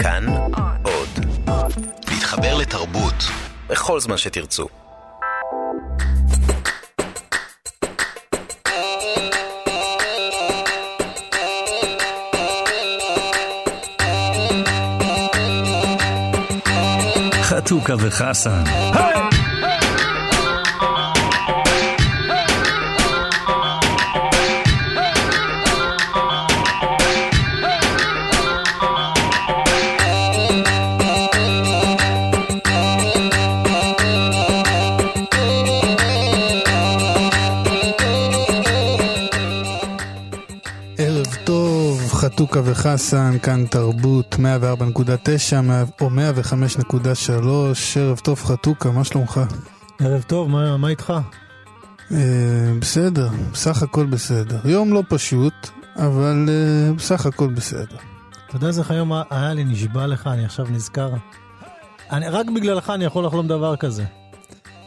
כאן עוד. להתחבר לתרבות בכל זמן שתרצו. חתוכה וחסן. חתוכה וחסן, כאן תרבות 104.9 או 105.3. ערב טוב חתוכה, מה שלומך? ערב טוב, מה איתך? בסדר, בסך הכל בסדר. יום לא פשוט, אבל בסך הכל בסדר. אתה יודע איזה היום היה לי, נשבע לך, אני עכשיו נזכר. רק בגללך אני יכול לחלום דבר כזה.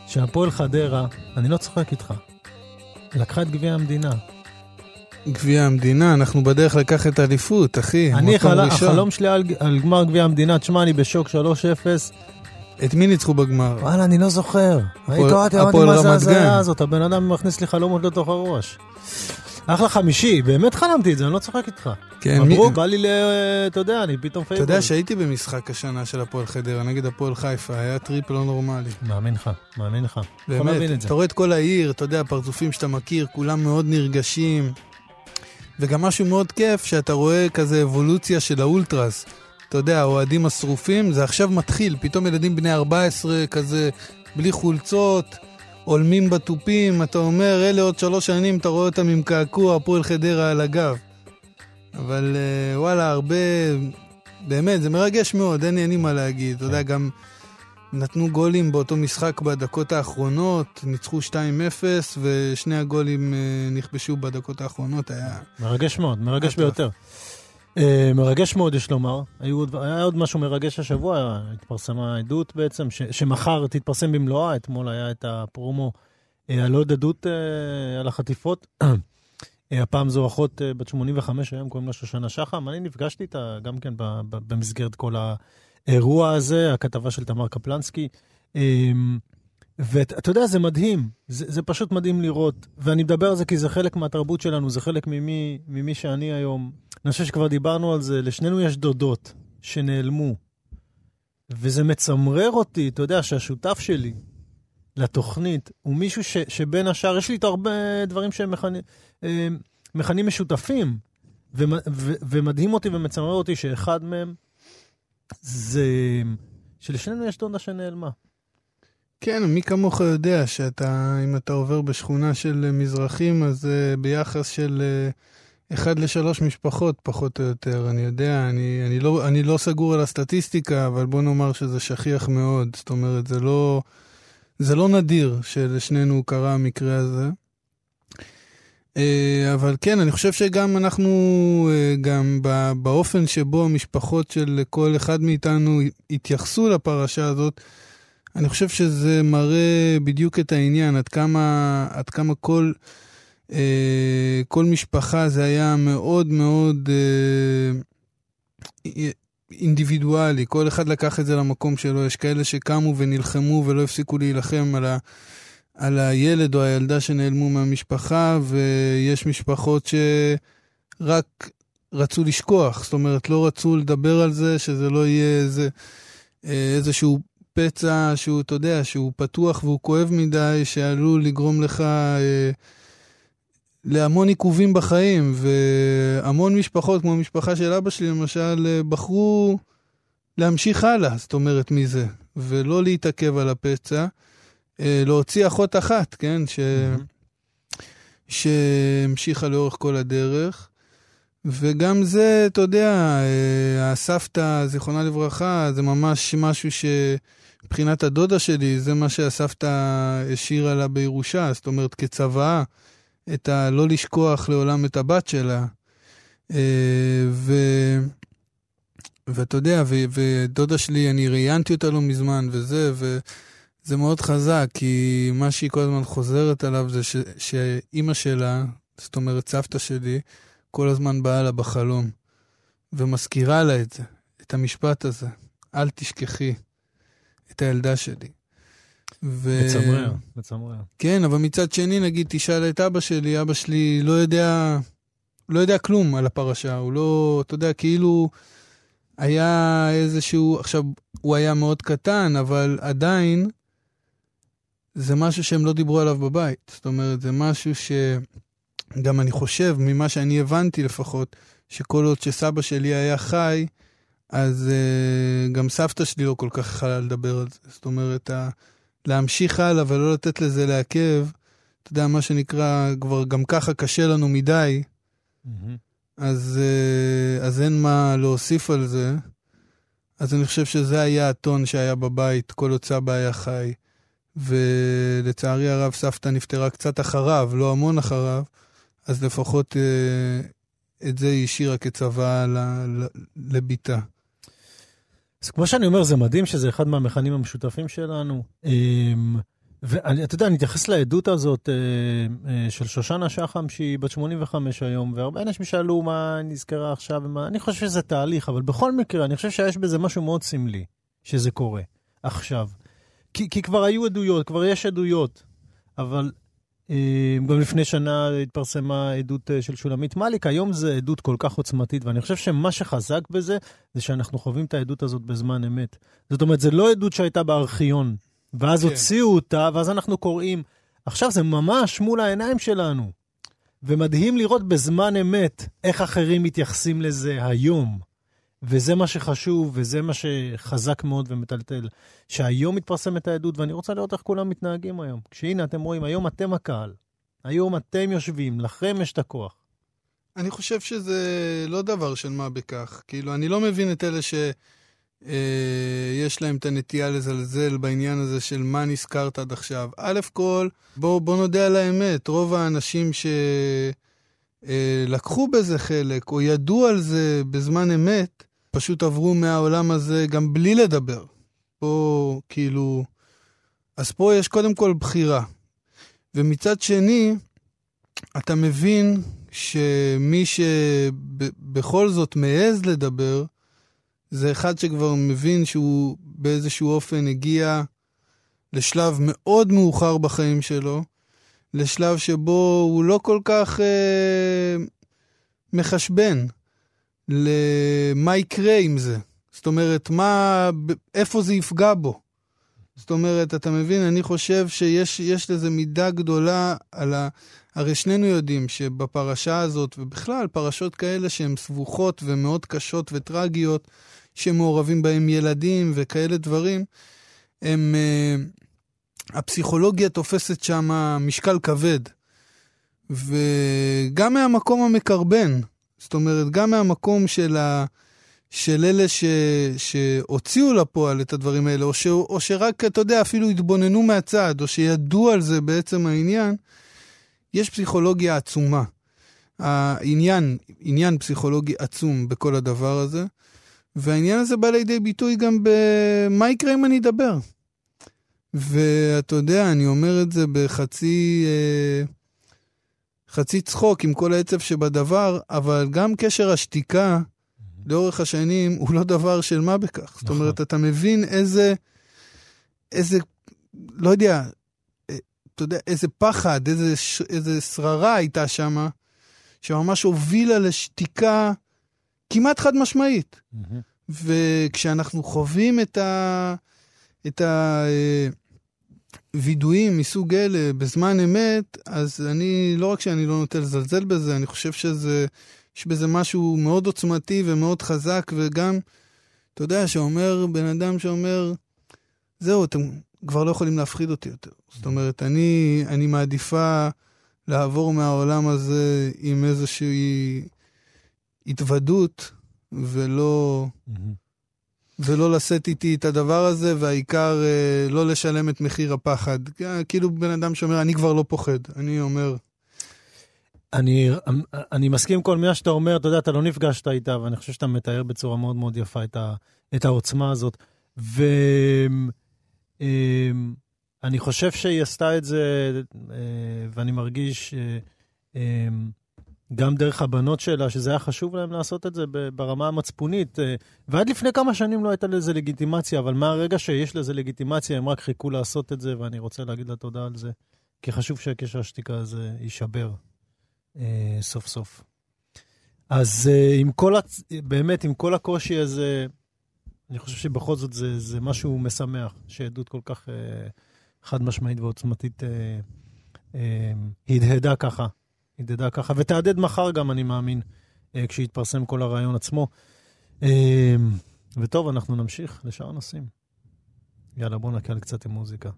שהפועל חדרה, אני לא צוחק איתך, לקחה את גביע המדינה. גביע המדינה, אנחנו בדרך לקח את האליפות, אחי. אני החלום שלי על גמר גביע המדינה, תשמע, אני בשוק 3-0. את מי ניצחו בגמר? וואלה, אני לא זוכר. הפועל רמת גן. הבן אדם מכניס לי חלומות לתוך הראש. אחלה חמישי, באמת חלמתי את זה, אני לא צוחק איתך. מברוק, בא לי אתה יודע, אני פתאום פייבול. אתה יודע שהייתי במשחק השנה של הפועל חדרה, נגד הפועל חיפה, היה טריפ לא נורמלי. מאמין לך. באמת, אתה רואה את כל העיר, אתה יודע, הפרצופים שאתה מכיר, כולם מאוד נרגשים. וגם משהו מאוד כיף שאתה רואה כזה אבולוציה של האולטרס, אתה יודע, האוהדים השרופים, זה עכשיו מתחיל, פתאום ילדים בני 14 כזה בלי חולצות, עולמים בטופים, אתה אומר אלה עוד 3 שנים אתה רואה אותם עם קעקוע הפועל חדרה על הגב. אבל וואלה, הרבה, באמת זה מרגש מאוד, אין לי מה להגיד, אתה יודע, גם נתנו גולים באותו משחק בדקות האחרונות, ניצחו 2-0, ושני הגולים נכבשו בדקות האחרונות, היה... מרגש מאוד, מרגש ביותר. מרגש מאוד, יש לומר. היה עוד משהו מרגש השבוע, התפרסמה העדות בעצם, שמחר תתפרסם במלואה, אתמול היה את הפרומו על עוד עדות על החטיפות. הפעם זו אחות בת 85, היום קוראים לה שושנה שחם, אני נפגשתי איתה גם כן במסגרת כל ה... אירוע הזה, הכתבה של תמר קפלנסקי, ואתה יודע, זה מדהים, זה פשוט מדהים לראות, ואני מדבר על זה כי זה חלק מהתרבות שלנו, זה חלק ממי שאני היום, אני חושב שכבר דיברנו על זה, לשנינו יש דודות שנעלמו, וזה מצמרר אותי, אתה יודע, שהשותף שלי לתוכנית, הוא מישהו שבין השאר, יש לי איתו הרבה דברים שהם מכנים משותפים, ומדהים אותי ומצמרר אותי שאחד מהם, זה שלשנינו יש דודה שנעלמה. כן, מי כמוך יודע שאתה, אם אתה עובר בשכונה של מזרחים, אז ביחס של 1 ל-3 משפחות, פחות או יותר. אני יודע, אני לא סגור על הסטטיסטיקה, אבל בוא נאמר שזה שכיח מאוד. זאת אומרת, זה לא נדיר שלשנינו קרה המקרה הזה. אבל כן, אני חושב שגם אנחנו, גם באופן שבו המשפחות של כל אחד מאיתנו התייחסו לפרשה הזאת, אני חושב שזה מראה בדיוק את העניין, עד כמה כל משפחה זה היה מאוד מאוד אינדיבידואלי, כל אחד לקח את זה למקום שלו, יש כאלה שקמו ונלחמו ולא הפסיקו להילחם על הילד או הילדה שנעלמו מהמשפחה, ויש משפחות שרק רצו לשכוח, זאת אומרת, לא רצו לדבר על זה, שזה לא יהיה איזשהו פצע שהוא, אתה יודע, שהוא פתוח והוא כואב מדי, שעלול לגרום לך להמון עיכובים בחיים, והמון משפחות, כמו המשפחה של אבא שלי, למשל, בחרו להמשיך הלאה, זאת אומרת, מזה, ולא להתעכב על הפצע, להוציא אחות אחת, כן, שהמשיכה לאורך כל הדרך, וגם זה, אתה יודע, הסבתא, זיכרונה לברכה, זה ממש משהו שבחינת הדודה שלי, זה מה שהסבתא השאירה לה בירושה, זאת אומרת, כצוואה, את הלא לשכוח לעולם את הבת שלה, ואתה יודע, ודודה שלי, אני ראיינתי אותה לא מזמן, זה מאוד חזק, כי מה שהיא כל הזמן חוזרת עליו זה שאימא שלה, זאת אומרת סבתא שלי, כל הזמן באה לה בחלום, ומזכירה לה את זה, את המשפט הזה, אל תשכחי את הילדה שלי. מצמרר, מצמרר. כן, אבל מצד שני, נגיד, תשאל את אבא שלי, אבא שלי לא יודע כלום על הפרשה, הוא לא, אתה יודע, כאילו היה איזשהו, עכשיו הוא היה מאוד קטן, אבל עדיין זה משהו שהם לא דיברו עליו בבית, זאת אומרת, זה משהו שגם אני חושב, ממה שאני הבנתי לפחות, שכל עוד שסבא שלי היה חי, אז גם סבתא שלי לא כל כך יכלה לדבר על זה, זאת אומרת, להמשיך הלאה ולא לתת לזה לעכב, אתה יודע, מה שנקרא, כבר גם ככה קשה לנו מדי, אז אין מה להוסיף על זה, אז אני חושב שזה היה הטון שהיה בבית, כל עוד סבא היה חי, ולצערי הרב סבתא נפטרה קצת אחריו, לא המון אחריו, אז לפחות את זה היא השאירה כצוואה לביתה. אז כמו שאני אומר, זה מדהים שזה אחד מהמכנים המשותפים שלנו. ואתה יודע, אני אתייחס לעדות הזאת של שושנה שחם, שהיא בת 85 היום, והרבה אנשים שאלו מה נזכרה עכשיו, אני חושב שזה תהליך, אבל בכל מקרה, אני חושב שיש בזה משהו מאוד סמלי, שזה קורה עכשיו. כי כבר היו עדויות, כבר יש עדויות, אבל גם לפני שנה התפרסמה עדות של שולמית מליק, היום זה עדות כל כך עוצמתית, ואני חושב שמה שחזק בזה, זה שאנחנו חווים את העדות הזאת בזמן אמת. זאת אומרת, זה לא עדות שהייתה בארכיון, ואז הוציאו אותה, ואז אנחנו קוראים, עכשיו זה ממש מול העיניים שלנו, ומדהים לראות בזמן אמת, איך אחרים מתייחסים לזה היום. וזה מה שחשוב, וזה מה שחזק מאוד ומטלטל, שהיום מתפרסם את העדות, ואני רוצה לראות איך כולם מתנהגים היום. כשהנה, אתם רואים, היום אתם הקהל, היום אתם יושבים, לכם יש את הכוח. אני חושב שזה לא דבר של מה בכך. כאילו, אני לא מבין את אלה שיש להם את הנטייה לזלזל בעניין הזה של מה נזכרת עד עכשיו. א' כל, בוא נודה על האמת, רוב האנשים לקחו בזה חלק, או ידעו על זה בזמן אמת, פשוט עברו מהעולם הזה גם בלי לדבר. פה, כאילו, אז פה יש קודם כל בחירה. ומצד שני, אתה מבין שמי שבכל זאת מעז לדבר, זה אחד שכבר מבין שהוא באיזשהו אופן הגיע לשלב מאוד מאוחר בחיים שלו, לשלב שבו הוא לא כל כך מחשבן למה יקרה עם זה. זאת אומרת, איפה זה יפגע בו? זאת אומרת, אתה מבין, אני חושב שיש לזה מידה גדולה על הרי שנינו יודעים שבפרשה הזאת, ובכלל פרשות כאלה שהן סבוכות ומאוד קשות וטרגיות, שמעורבים בהם ילדים וכאלה דברים, הם הפסיכולוגיה תופסת שם משקל כבד, וגם מהמקום המקרבן, זאת אומרת, גם מהמקום של אלה שהוציאו לפועל את הדברים האלה, או שרק, אתה יודע, אפילו התבוננו מהצד, או שידעו על זה בעצם העניין, יש פסיכולוגיה עצומה. העניין פסיכולוגי עצום בכל הדבר הזה, והעניין הזה בא לידי ביטוי גם במה יקרה אם אני אדבר. ואתה יודע, אני אומר את זה בחצי צחוק עם כל העצב שבדבר, אבל גם קשר השתיקה לאורך השנים הוא לא דבר של מה בכך. נכון. זאת אומרת, אתה מבין איזה לא יודע, אתה יודע, איזה פחד, איזה שררה הייתה שמה, שממש הובילה לשתיקה כמעט חד משמעית. נכון. וכשאנחנו חווים את הוידועים מסוג אלה בזמן אמת, אז אני, לא רק שאני לא נוטה לזלזל בזה, אני חושב יש בזה משהו מאוד עוצמתי ומאוד חזק, וגם, אתה יודע, בן אדם שאומר, זהו, אתם כבר לא יכולים להפחיד אותי יותר. זאת אומרת, אני מעדיפה לעבור מהעולם הזה עם איזושהי התוודות, ולא ולא לשאת איתי את הדבר הזה, והעיקר לא לשלם את מחיר הפחד. כאילו בן אדם שאומר, אני כבר לא פוחד. אני אומר, אני מסכים כל מילה שאתה אומר, אתה יודע, אתה לא נפגשת איתה, ואני חושב שאתה מתאר בצורה מאוד מאוד יפה את העוצמה הזאת. ואני חושב שהיא עשתה את זה, ואני מרגיש גם דרך הבנות שלה, שזה היה חשוב להם לעשות את זה ברמה המצפונית, ועד לפני כמה שנים לא הייתה לזה לגיטימציה, אבל מהרגע שיש לזה לגיטימציה, הם רק חיכו לעשות את זה, ואני רוצה להגיד לה תודה על זה, כי חשוב שהקשר השתיקה הזה יישבר סוף סוף. אז באמת, עם כל הקושי הזה, אני חושב שבכל זאת זה משהו משמח, שעדות כל כך חד משמעית ועוצמתית הדהדה ככה. ידדה ככה, ותעדד מחר גם, אני מאמין, כשיתפרסם כל הרעיון עצמו. וטוב, אנחנו נמשיך לשאר נושאים. יאללה, בוא נקל קצת עם מוזיקה.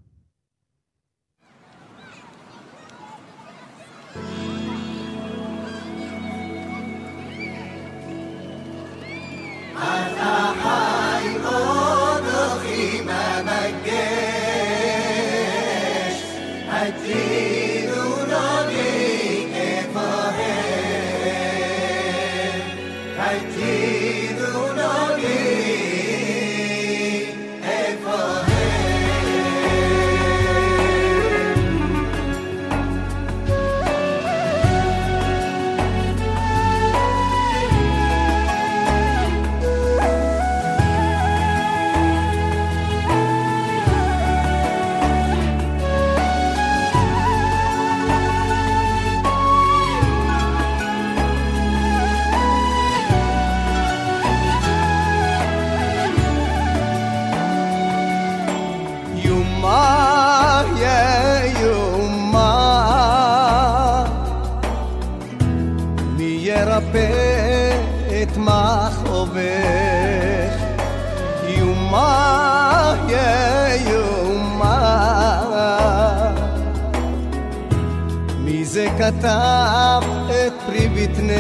כתב את פרי בטנה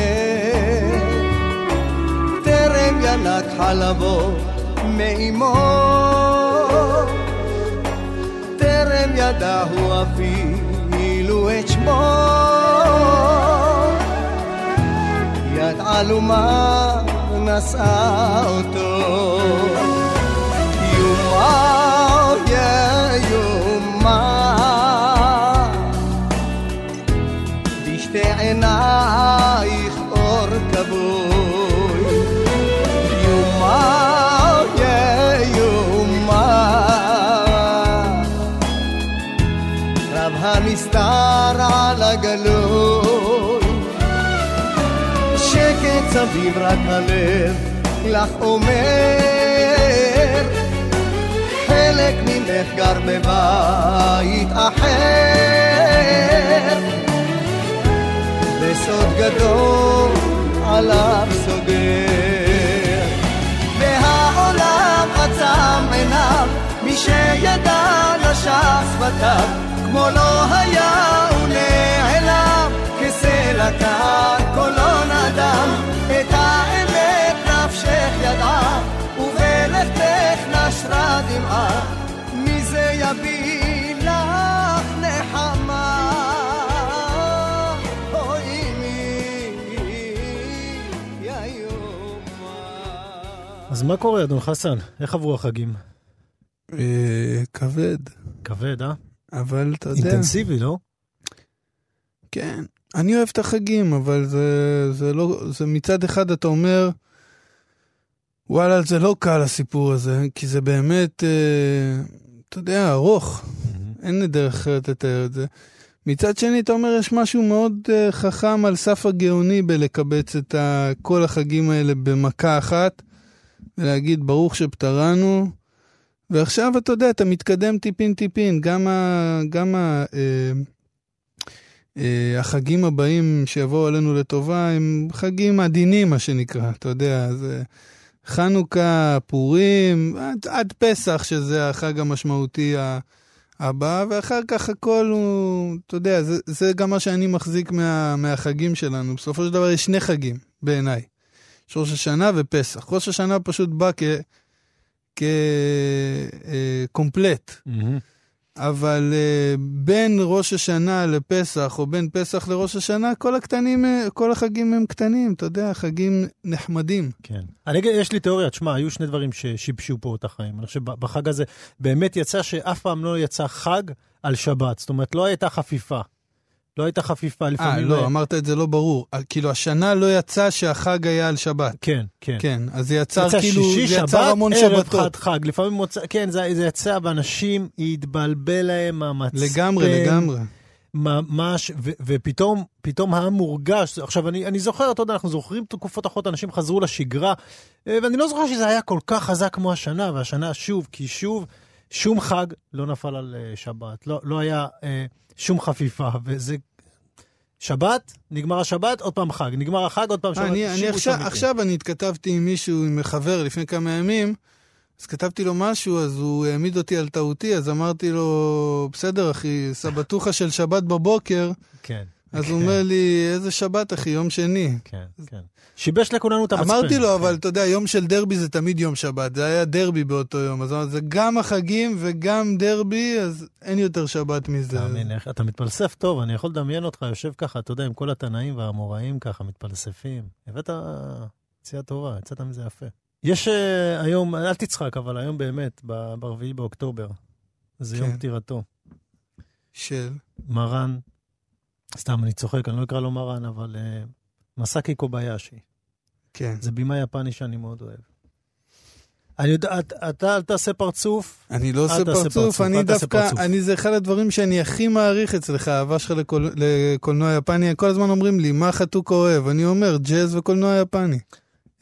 תרם ינק חלבו מאימו תרם ידהו אפילו את שמו יד אלומה נשאה אותו יומה יומה עינייך אור כבוי יומה יומה רב המסתר על הגלוי שקט סביב רק הלב לך אומר חלק ממך גר בבית אחר סוד גדול עליו סוגר והעולם עצם עיניו מי שידע נשך שפתיו כמו לא היה הוא נעלם כסלע קר קולו נדם את האמת נפשך ידעה ובלכתך נשרה דמעה מי זה יביא לך נחמה אז מה קורה, אדון חסן? איך עברו החגים? כבד. כבד, אבל אתה יודע... אינטנסיבי, לא? כן. אני אוהב את החגים, אבל זה לא... זה מצד אחד אתה אומר, וואלה, זה לא קל הסיפור הזה, כי זה באמת, אתה יודע, ארוך. אין לי דרך אחרת לתאר את זה. מצד שני, אתה אומר, יש משהו מאוד חכם על סף הגאוני בלקבץ את כל החגים האלה במכה אחת, ולהגיד ברוך שפטרנו, ועכשיו אתה יודע, אתה מתקדם טיפין טיפין, גם החגים הבאים שיבואו עלינו לטובה, הם חגים עדינים מה שנקרא, אתה יודע, זה חנוכה, פורים, עד פסח שזה החג המשמעותי הבא, ואחר כך הכל הוא, אתה יודע, זה גם מה שאני מחזיק מהחגים שלנו, בסופו של דבר יש שני חגים בעיניי, ראש השנה ופסח. ראש השנה פשוט בא כקומפלט. אבל בין ראש השנה לפסח, או בין פסח לראש השנה, כל החגים הם קטנים, אתה יודע, חגים נחמדים. כן. יש לי תיאוריה, תשמע, היו שני דברים ששיבשו פה את החיים. אני חושב בחג הזה באמת יצא שאף פעם לא יצא חג על שבת. זאת אומרת, לא הייתה חפיפה. לא הייתה חפיפה לפעמים. לא, אמרת את זה לא ברור. כאילו, השנה לא יצא שהחג היה על שבת. כן, כן. כן, אז זה יצר כאילו, זה יצר המון שבתות. ערב חד חג, לפעמים, כן, זה יצא, ואנשים יתבלבל להם המצפן. לגמרי, לגמרי. ממש, ופתאום העם מורגש. עכשיו, אני זוכר, אתה יודע, אנחנו זוכרים תקופות אחרות, אנשים חזרו לשגרה, ואני לא זוכר שזה היה כל כך חזק כמו השנה, והשנה שוב, כי שוב, שום חג לא נפל על שבת. לא היה שום חפיפה, וזה שבת, נגמר השבת, עוד פעם חג, נגמר החג, עוד פעם שבת. עכשיו אני התכתבתי עם מישהו, עם חבר, לפני כמה ימים, אז כתבתי לו משהו, אז הוא העמיד אותי על טעותי, אז אמרתי לו, בסדר אחי, סבתוכה של שבת בבוקר, כן. אז הוא אומר לי, איזה שבת אחי, יום שני. כן, כן. שיבש לכולנו את המצפן. אמרתי לו, אבל אתה יודע, יום של דרבי זה תמיד יום שבת, זה היה דרבי באותו יום, אז זה גם החגים וגם דרבי, אז אין יותר שבת מזה. אתה מתפלסף טוב, אני יכול לדמיין אותך, יושב ככה, אתה יודע, עם כל התנאים והאמוראים ככה, מתפלספים. הבאת צייה טובה, יצאת מזה יפה. יש היום, אל תצחק, אבל היום באמת, ב-4 באוקטובר, זה יום פטירתו. של? מרן, סתם אני צוחק, אני לא אקרא לו מרן, אבל מסאקי קובייאשי. כן. זה בימה יפני שאני מאוד אוהב. אני יודע, אתה אל תעשה פרצוף. אני לא עושה פרצוף, אני דווקא, זה אחד הדברים שאני הכי מעריך אצלך, אהבה שלך לקולנוע יפני, כל הזמן אומרים לי, מה חתוכה אוהב? אני אומר, ג'אז וקולנוע יפני.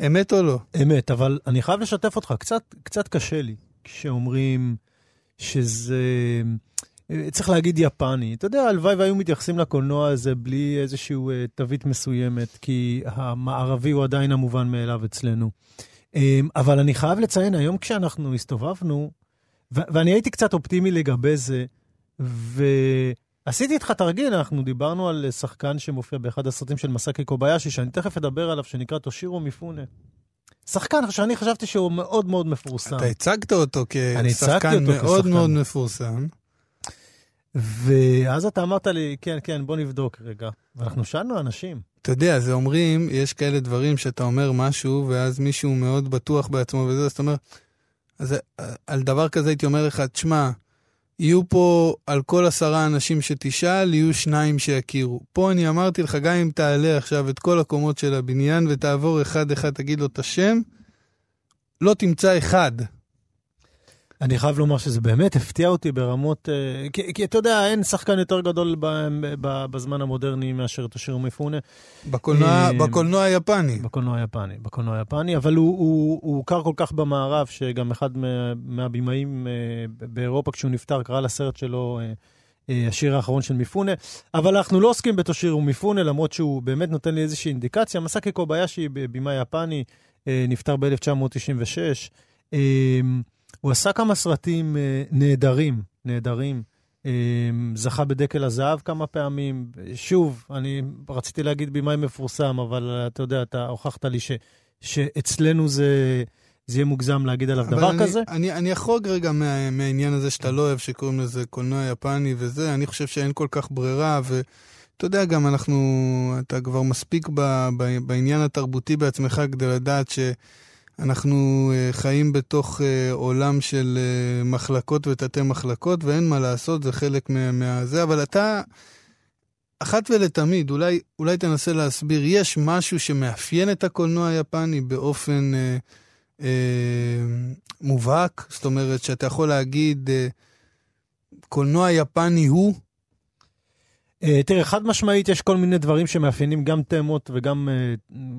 אמת או לא? אמת, אבל אני חייב לשתף אותך, קצת קשה לי, כשאומרים שזה, צריך להגיד יפני, אתה יודע, הלוואי והיו מתייחסים לקולנוע הזה בלי איזשהו תווית מסוימת, כי המערבי הוא עדיין המובן מאליו אצלנו. אבל אני חייב לציין, היום כשאנחנו הסתובבנו, ואני הייתי קצת אופטימי לגבי זה, עשיתי איתך תרגיל, אנחנו דיברנו על שחקן שמופיע באחד הסרטים של מסאקי קובייאשי, שאני תכף אדבר עליו, שנקרא תושירו מיפונה. שחקן שאני חשבתי שהוא מאוד מאוד מפורסם. אתה הצגת אותו כשחקן מאוד מאוד מפורסם. ואז אתה אמרת לי, כן, כן, בוא נבדוק רגע. ואנחנו שאלנו אנשים. אתה יודע, זה אומרים, יש כאלה דברים שאתה אומר משהו, ואז מישהו מאוד בטוח בעצמו וזה, אז אתה אומר, אז על דבר כזה הייתי אומר לך, תשמע, יהיו פה על כל 10 אנשים שתשאל, יהיו 2 שיכירו. פה אני אמרתי לך, גם אם תעלה עכשיו את כל הקומות של הבניין, ותעבור אחד, תגיד לו את השם, לא תמצא אחד. אני חייב לומר שזה באמת הפתיע אותי ברמות, כי אתה יודע, אין שחקן יותר גדול בזמן המודרני מאשר תושירו מיפונה. בקולנוע היפני. בקולנוע היפני, אבל הוא הוכר כל כך במערב, שגם אחד מהבימאים באירופה, כשהוא נפטר, קרא לסרט שלו השיר האחרון של מיפונה, אבל אנחנו לא עוסקים בתושירו מיפונה, למרות שהוא באמת נותן לי איזושהי אינדיקציה. מסאקי קובייאשי, בימאי יפני, נפטר ב-1996, הוא עשה כמה סרטים נהדרים, זכה בדקל הזהב כמה פעמים, שוב, אני רציתי להגיד בימאי מפורסם, אבל אתה יודע, אתה הוכחת לי שאצלנו זה יהיה מוגזם להגיד עליו דבר כזה. אני אחרוג רגע מהעניין הזה שאתה לא אוהב, שקוראים לזה קולנוע יפני וזה, אני חושב שאין כל כך ברירה, ואתה יודע גם אתה כבר מספיק בעניין התרבותי בעצמך, כדי לדעת ש... אנחנו חיים בתוך עולם של מחלקות ותתי מחלקות, ואין מה לעשות, זה חלק מהזה, אבל אתה, אחת ולתמיד, אולי תנסה להסביר, יש משהו שמאפיין את הקולנוע היפני באופן מובהק, זאת אומרת שאתה יכול להגיד, קולנוע יפני הוא? תראה, חד משמעית יש כל מיני דברים שמאפיינים גם תמות וגם,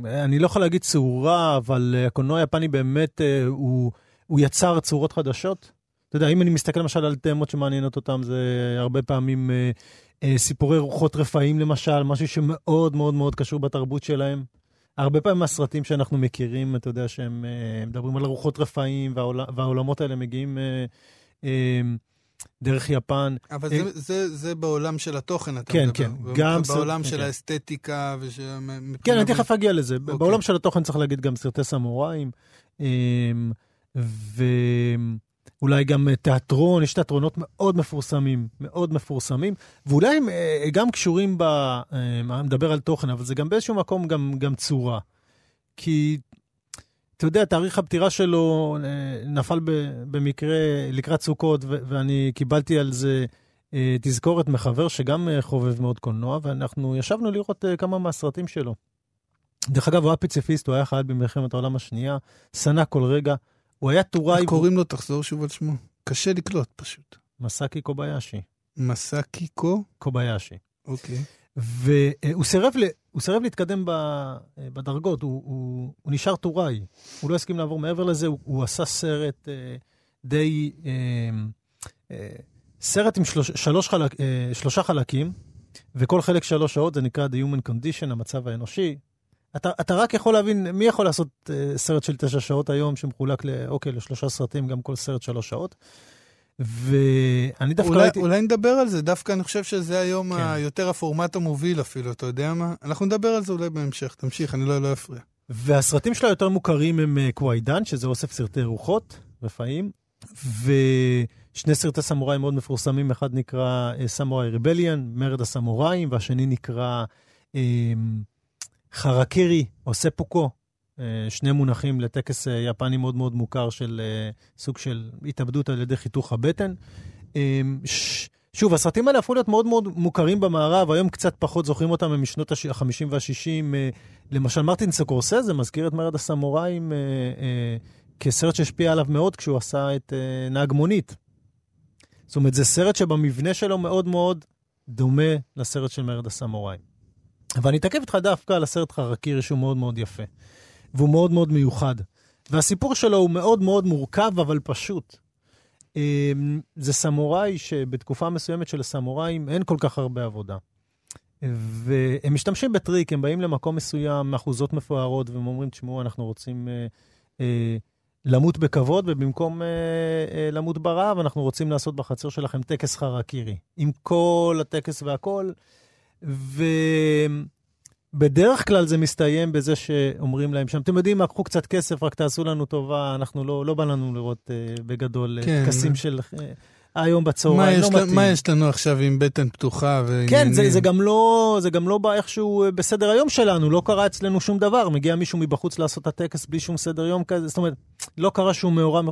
אני לא יכול להגיד צורה, אבל הקולנוע היפני באמת הוא יצר צורות חדשות. אתה יודע, אם אני מסתכל למשל על תמות שמעניינות אותם, זה הרבה פעמים סיפורי רוחות רפאים למשל, משהו שמאוד מאוד מאוד קשור בתרבות שלהם. הרבה פעמים הסרטים שאנחנו מכירים, אתה יודע, שהם מדברים על רוחות רפאים, והעולמות האלה מגיעים... דרך יפן. אבל זה בעולם של התוכן, אתה מדבר. כן, כן. בעולם של האסתטיקה. כן, אני תכף אגיע לזה. בעולם של התוכן צריך להגיד גם סרטי סמוראים, ואולי גם תיאטרון, יש תיאטרונות מאוד מפורסמים, ואולי הם גם קשורים, אני מדבר על תוכן, אבל זה גם באיזשהו מקום גם צורה. כי... אתה יודע, תאריך הפטירה שלו נפל במקרה לקראת סוכות, ואני קיבלתי על זה תזכורת מחבר שגם חובב מאוד קולנוע, ואנחנו ישבנו לראות כמה מהסרטים שלו. דרך אגב, הוא היה פציפיסט, הוא היה חייל במלחמת העולם השנייה, שנא כל רגע, הוא היה טוראי... איך קוראים לו? תחזור שוב על שמו. קשה לקלוט פשוט. מסאקי קוביישי. מסאקי קוביישי. אוקיי. והוא סירב להתקדם בדרגות, הוא נשאר טוראי, הוא לא הסכים לעבור מעבר לזה, הוא עשה סרט די... סרט עם שלושה חלקים, וכל חלק 3 שעות, זה נקרא The Human Condition, המצב האנושי. אתה רק יכול להבין, מי יכול לעשות סרט של 9 שעות היום, שמחולק ל3 סרטים, גם כל סרט 3 שעות. ואני דווקא... אולי נדבר על זה, דווקא אני חושב שזה היום היותר הפורמט המוביל אפילו, אתה יודע מה? אנחנו נדבר על זה אולי בהמשך, תמשיך, אני לא אפריע. והסרטים שלו יותר מוכרים הם קוויידן, שזה אוסף סרטי רוחות, רפאים, ושני סרטי סמוראים מאוד מפורסמים, אחד נקרא סמוראי ריבליאן, מרד הסמוראים, והשני נקרא חרקירי או ספוקו, שני מונחים לטקס יפני מאוד מאוד מוכר של סוג של התאבדות על ידי חיתוך הבטן. שוב, הסרטים האלה הפכו להיות מאוד מאוד מוכרים במערב, היום קצת פחות זוכרים אותם משנות ה-50 וה-60, למשל מרטין סקורסזה מזכיר את מרד הסמוראים כסרט שהשפיע עליו מאוד כשהוא עשה את נהג מונית. זאת אומרת, זה סרט שבמבנה שלו מאוד מאוד דומה לסרט של מרד הסמוראים. אבל אני אתעכב איתך דווקא על הסרט חרקירי שהוא מאוד מאוד יפה. והוא מאוד מאוד מיוחד. והסיפור שלו הוא מאוד מאוד מורכב, אבל פשוט. זה סמוראי שבתקופה מסוימת של הסמוראים אין כל כך הרבה עבודה. והם משתמשים בטריק, הם באים למקום מסוים, מאחוזות מפוארות, והם אומרים, תשמעו, אנחנו רוצים למות בכבוד, ובמקום למות ברעב, אנחנו רוצים לעשות בחצר שלכם טקס חרקירי. עם כל הטקס והכל. בדרך כלל זה מסתיים בזה שאומרים להם שם, אתם יודעים, קחו קצת כסף, רק תעשו לנו טובה, אנחנו לא בא לנו לראות בגדול טקסים של היום בצהריים. מה יש לנו עכשיו עם בטן פתוחה? כן, זה גם לא בא איכשהו בסדר היום שלנו, לא קרה אצלנו שום דבר, מגיע מישהו מבחוץ לעשות את הטקס בלי שום סדר יום כזה, זאת אומרת, לא קרה שום מעורם.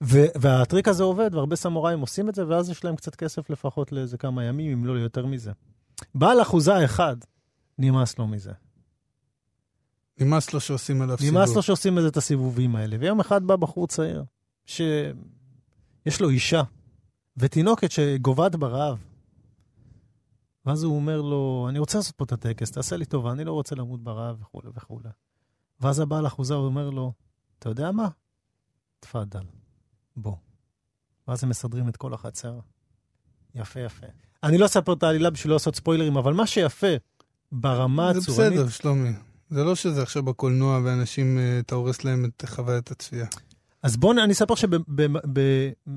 והטריק הזה עובד, והרבה סמוראים עושים את זה, ואז יש להם קצת כסף לפחות לאיזה כמה ימים, אם לא יותר מזה. בעל אחוזה אחד, נמאס לו מזה. נמאס לו שעושים עליו סיבוב. נמאס לו שעושים את הסיבובים האלה. ויום אחד בא בחור צעיר, שיש לו אישה, ותינוקת שגובעת ברעב. ואז הוא אומר לו, אני רוצה לעשות פה את הטקס, תעשה לי טובה, אני לא רוצה למות ברעב וכו' וכו'. ואז הבעל אחוזה, הוא אומר לו, אתה יודע מה? תפדל, בוא. ואז הם מסדרים את כל החצר. יפה, יפה. אני לא אספר את העלילה בשביל לא לעשות ספוילרים, אבל מה שיפה, ברמה הצורנית... זה בסדר, שלומי. זה לא שזה עכשיו בקולנוע, ואנשים תהורס להם את חוויית הצפייה. אז בואו, אני אספר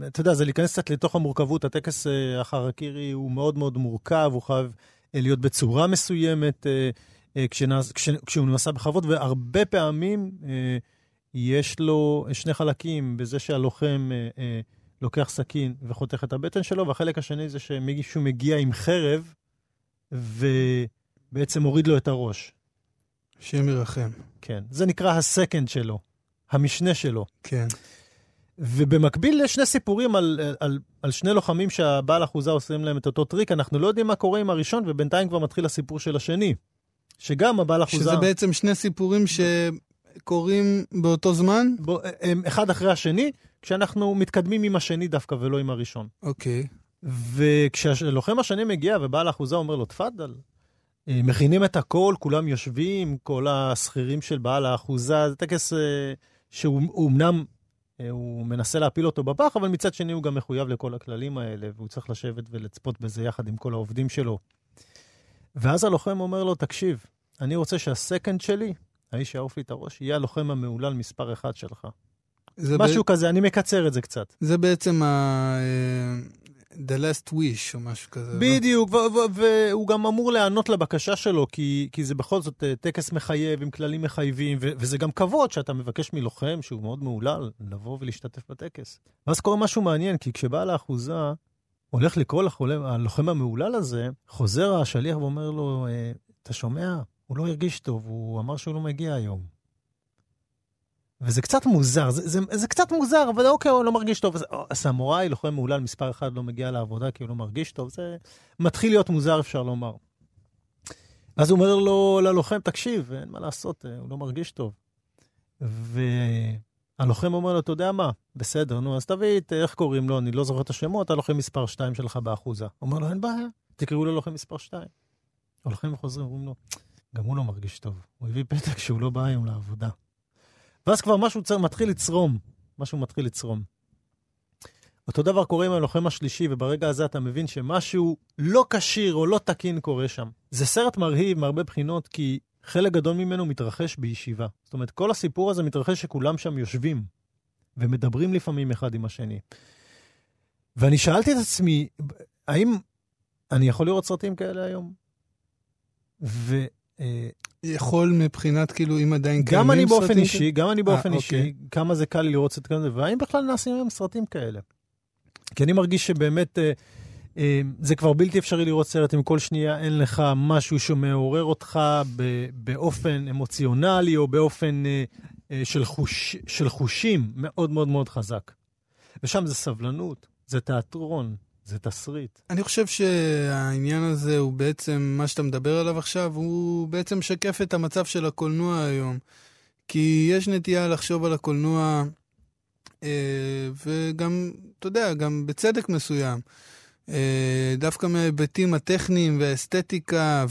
אתה יודע, זה להיכנס קצת לתוך המורכבות, הטקס החרקירי הוא מאוד מאוד מורכב, הוא חייב להיות בצורה מסוימת, כשהוא נעשה בכבוד, והרבה פעמים יש לו 2 חלקים, בזה שהלוחם... לוקח סכין וחותך את הבטן שלו, והחלק השני זה שמישהו מגיע עם חרב, ובעצם הוריד לו את הראש. שם ירחם. כן. זה נקרא הסקנד שלו, המשנה שלו. כן. ובמקביל יש 2 סיפורים על 2 לוחמים שהבעל אחוזה עושים להם את אותו טריק, אנחנו לא יודעים מה קורה עם הראשון, ובינתיים כבר מתחיל הסיפור של השני. שגם הבעל אחוזה... שזה בעצם 2 סיפורים שקורים באותו זמן? אחד אחרי השני, כשאנחנו מתקדמים עם השני דווקא ולא עם הראשון. אוקיי. וכשהלוחם השני מגיע ובעל אחוזה אומר לו, תפדל, מכינים את הכל, כולם יושבים, כל הסחירים של בעל האחוזה, זה טקס שהוא אמנם, הוא מנסה להפיל אותו בפח, אבל מצד שני הוא גם מחויב לכל הכללים האלה, והוא צריך לשבת ולצפות בזה יחד עם כל העובדים שלו. ואז הלוחם אומר לו, תקשיב, אני רוצה שהסקנד שלי, האיש יעוף לי את הראש, יהיה הלוחם המעולל מספר 1 שלך. משהו כזה, אני מקצר את זה קצת. זה בעצם The Last Wish או משהו כזה. בדיוק, והוא גם אמור לענות לבקשה שלו, כי זה בכל זאת טקס מחייב, עם כללים מחייבים, וזה גם כבוד שאתה מבקש מלוחם, שהוא מאוד מעולל, לבוא ולהשתתף בטקס. ואז קורה משהו מעניין, כי כשבעל האחוזה הולך לקרוא הלוחם המעולל הזה, חוזר השליח ואומר לו, אתה שומע? הוא לא הרגיש טוב, הוא אמר שהוא לא מגיע היום. וזה קצת מוזר, זה קצת מוזר, אבל אוקיי, הוא לא מרגיש טוב. הסמוראי, לוחם מעולל, מספר אחד לא מגיע לעבודה כי הוא לא מרגיש טוב. זה מתחיל להיות מוזר, אפשר לומר. אז הוא אומר לו, ללוחם, תקשיב, אין מה לעשות, הוא לא מרגיש טוב. והלוחם אומר לו, אתה יודע מה? בסדר, נו, אז תביא, איך קוראים לו? אני לא זוכר את השמות, הלוחם מספר 2 שלך באחוזה. אומר לו, אין בעיה, תקראו לו לוחם מספר 2. הולכים וחוזרים, אומרים לו, גם הוא לא מרגיש טוב. הוא הביא פתק שהוא לא בא היום לעבודה. ואז כבר משהו מתחיל לצרום. משהו מתחיל לצרום. אותו דבר קורה עם הלוחם השלישי, וברגע הזה אתה מבין שמשהו לא קשיר או לא תקין קורה שם. זה סרט מרהיב מהרבה בחינות, כי חלק גדול ממנו מתרחש בישיבה. זאת אומרת, כל הסיפור הזה מתרחש שכולם שם יושבים, ומדברים לפעמים אחד עם השני. ואני שאלתי את עצמי, האם אני יכול לראות סרטים כאלה היום? יכול מבחינת כאילו אם עדיין גם אני באופן אישי, כמה זה קל לי לראות סרטים כאלה, והאם בכלל נעשים עם סרטים כאלה? כי אני מרגיש שבאמת זה כבר בלתי אפשרי לראות סרט, אם כל שנייה אין לך משהו שמעורר אותך באופן אמוציונלי או באופן של חושים מאוד מאוד מאוד חזק. ושם זה סבלנות, זה תיאטרון, זה תסריט. אני חושב שהעניין הזה הוא בעצם, מה שאתה מדבר עליו עכשיו, הוא בעצם שקף את המצב של הקולנוע היום. כי יש נטייה לחשוב על הקולנוע, וגם, אתה יודע, גם בצדק מסוים. דווקא מההיבטים הטכניים והאסתטיקה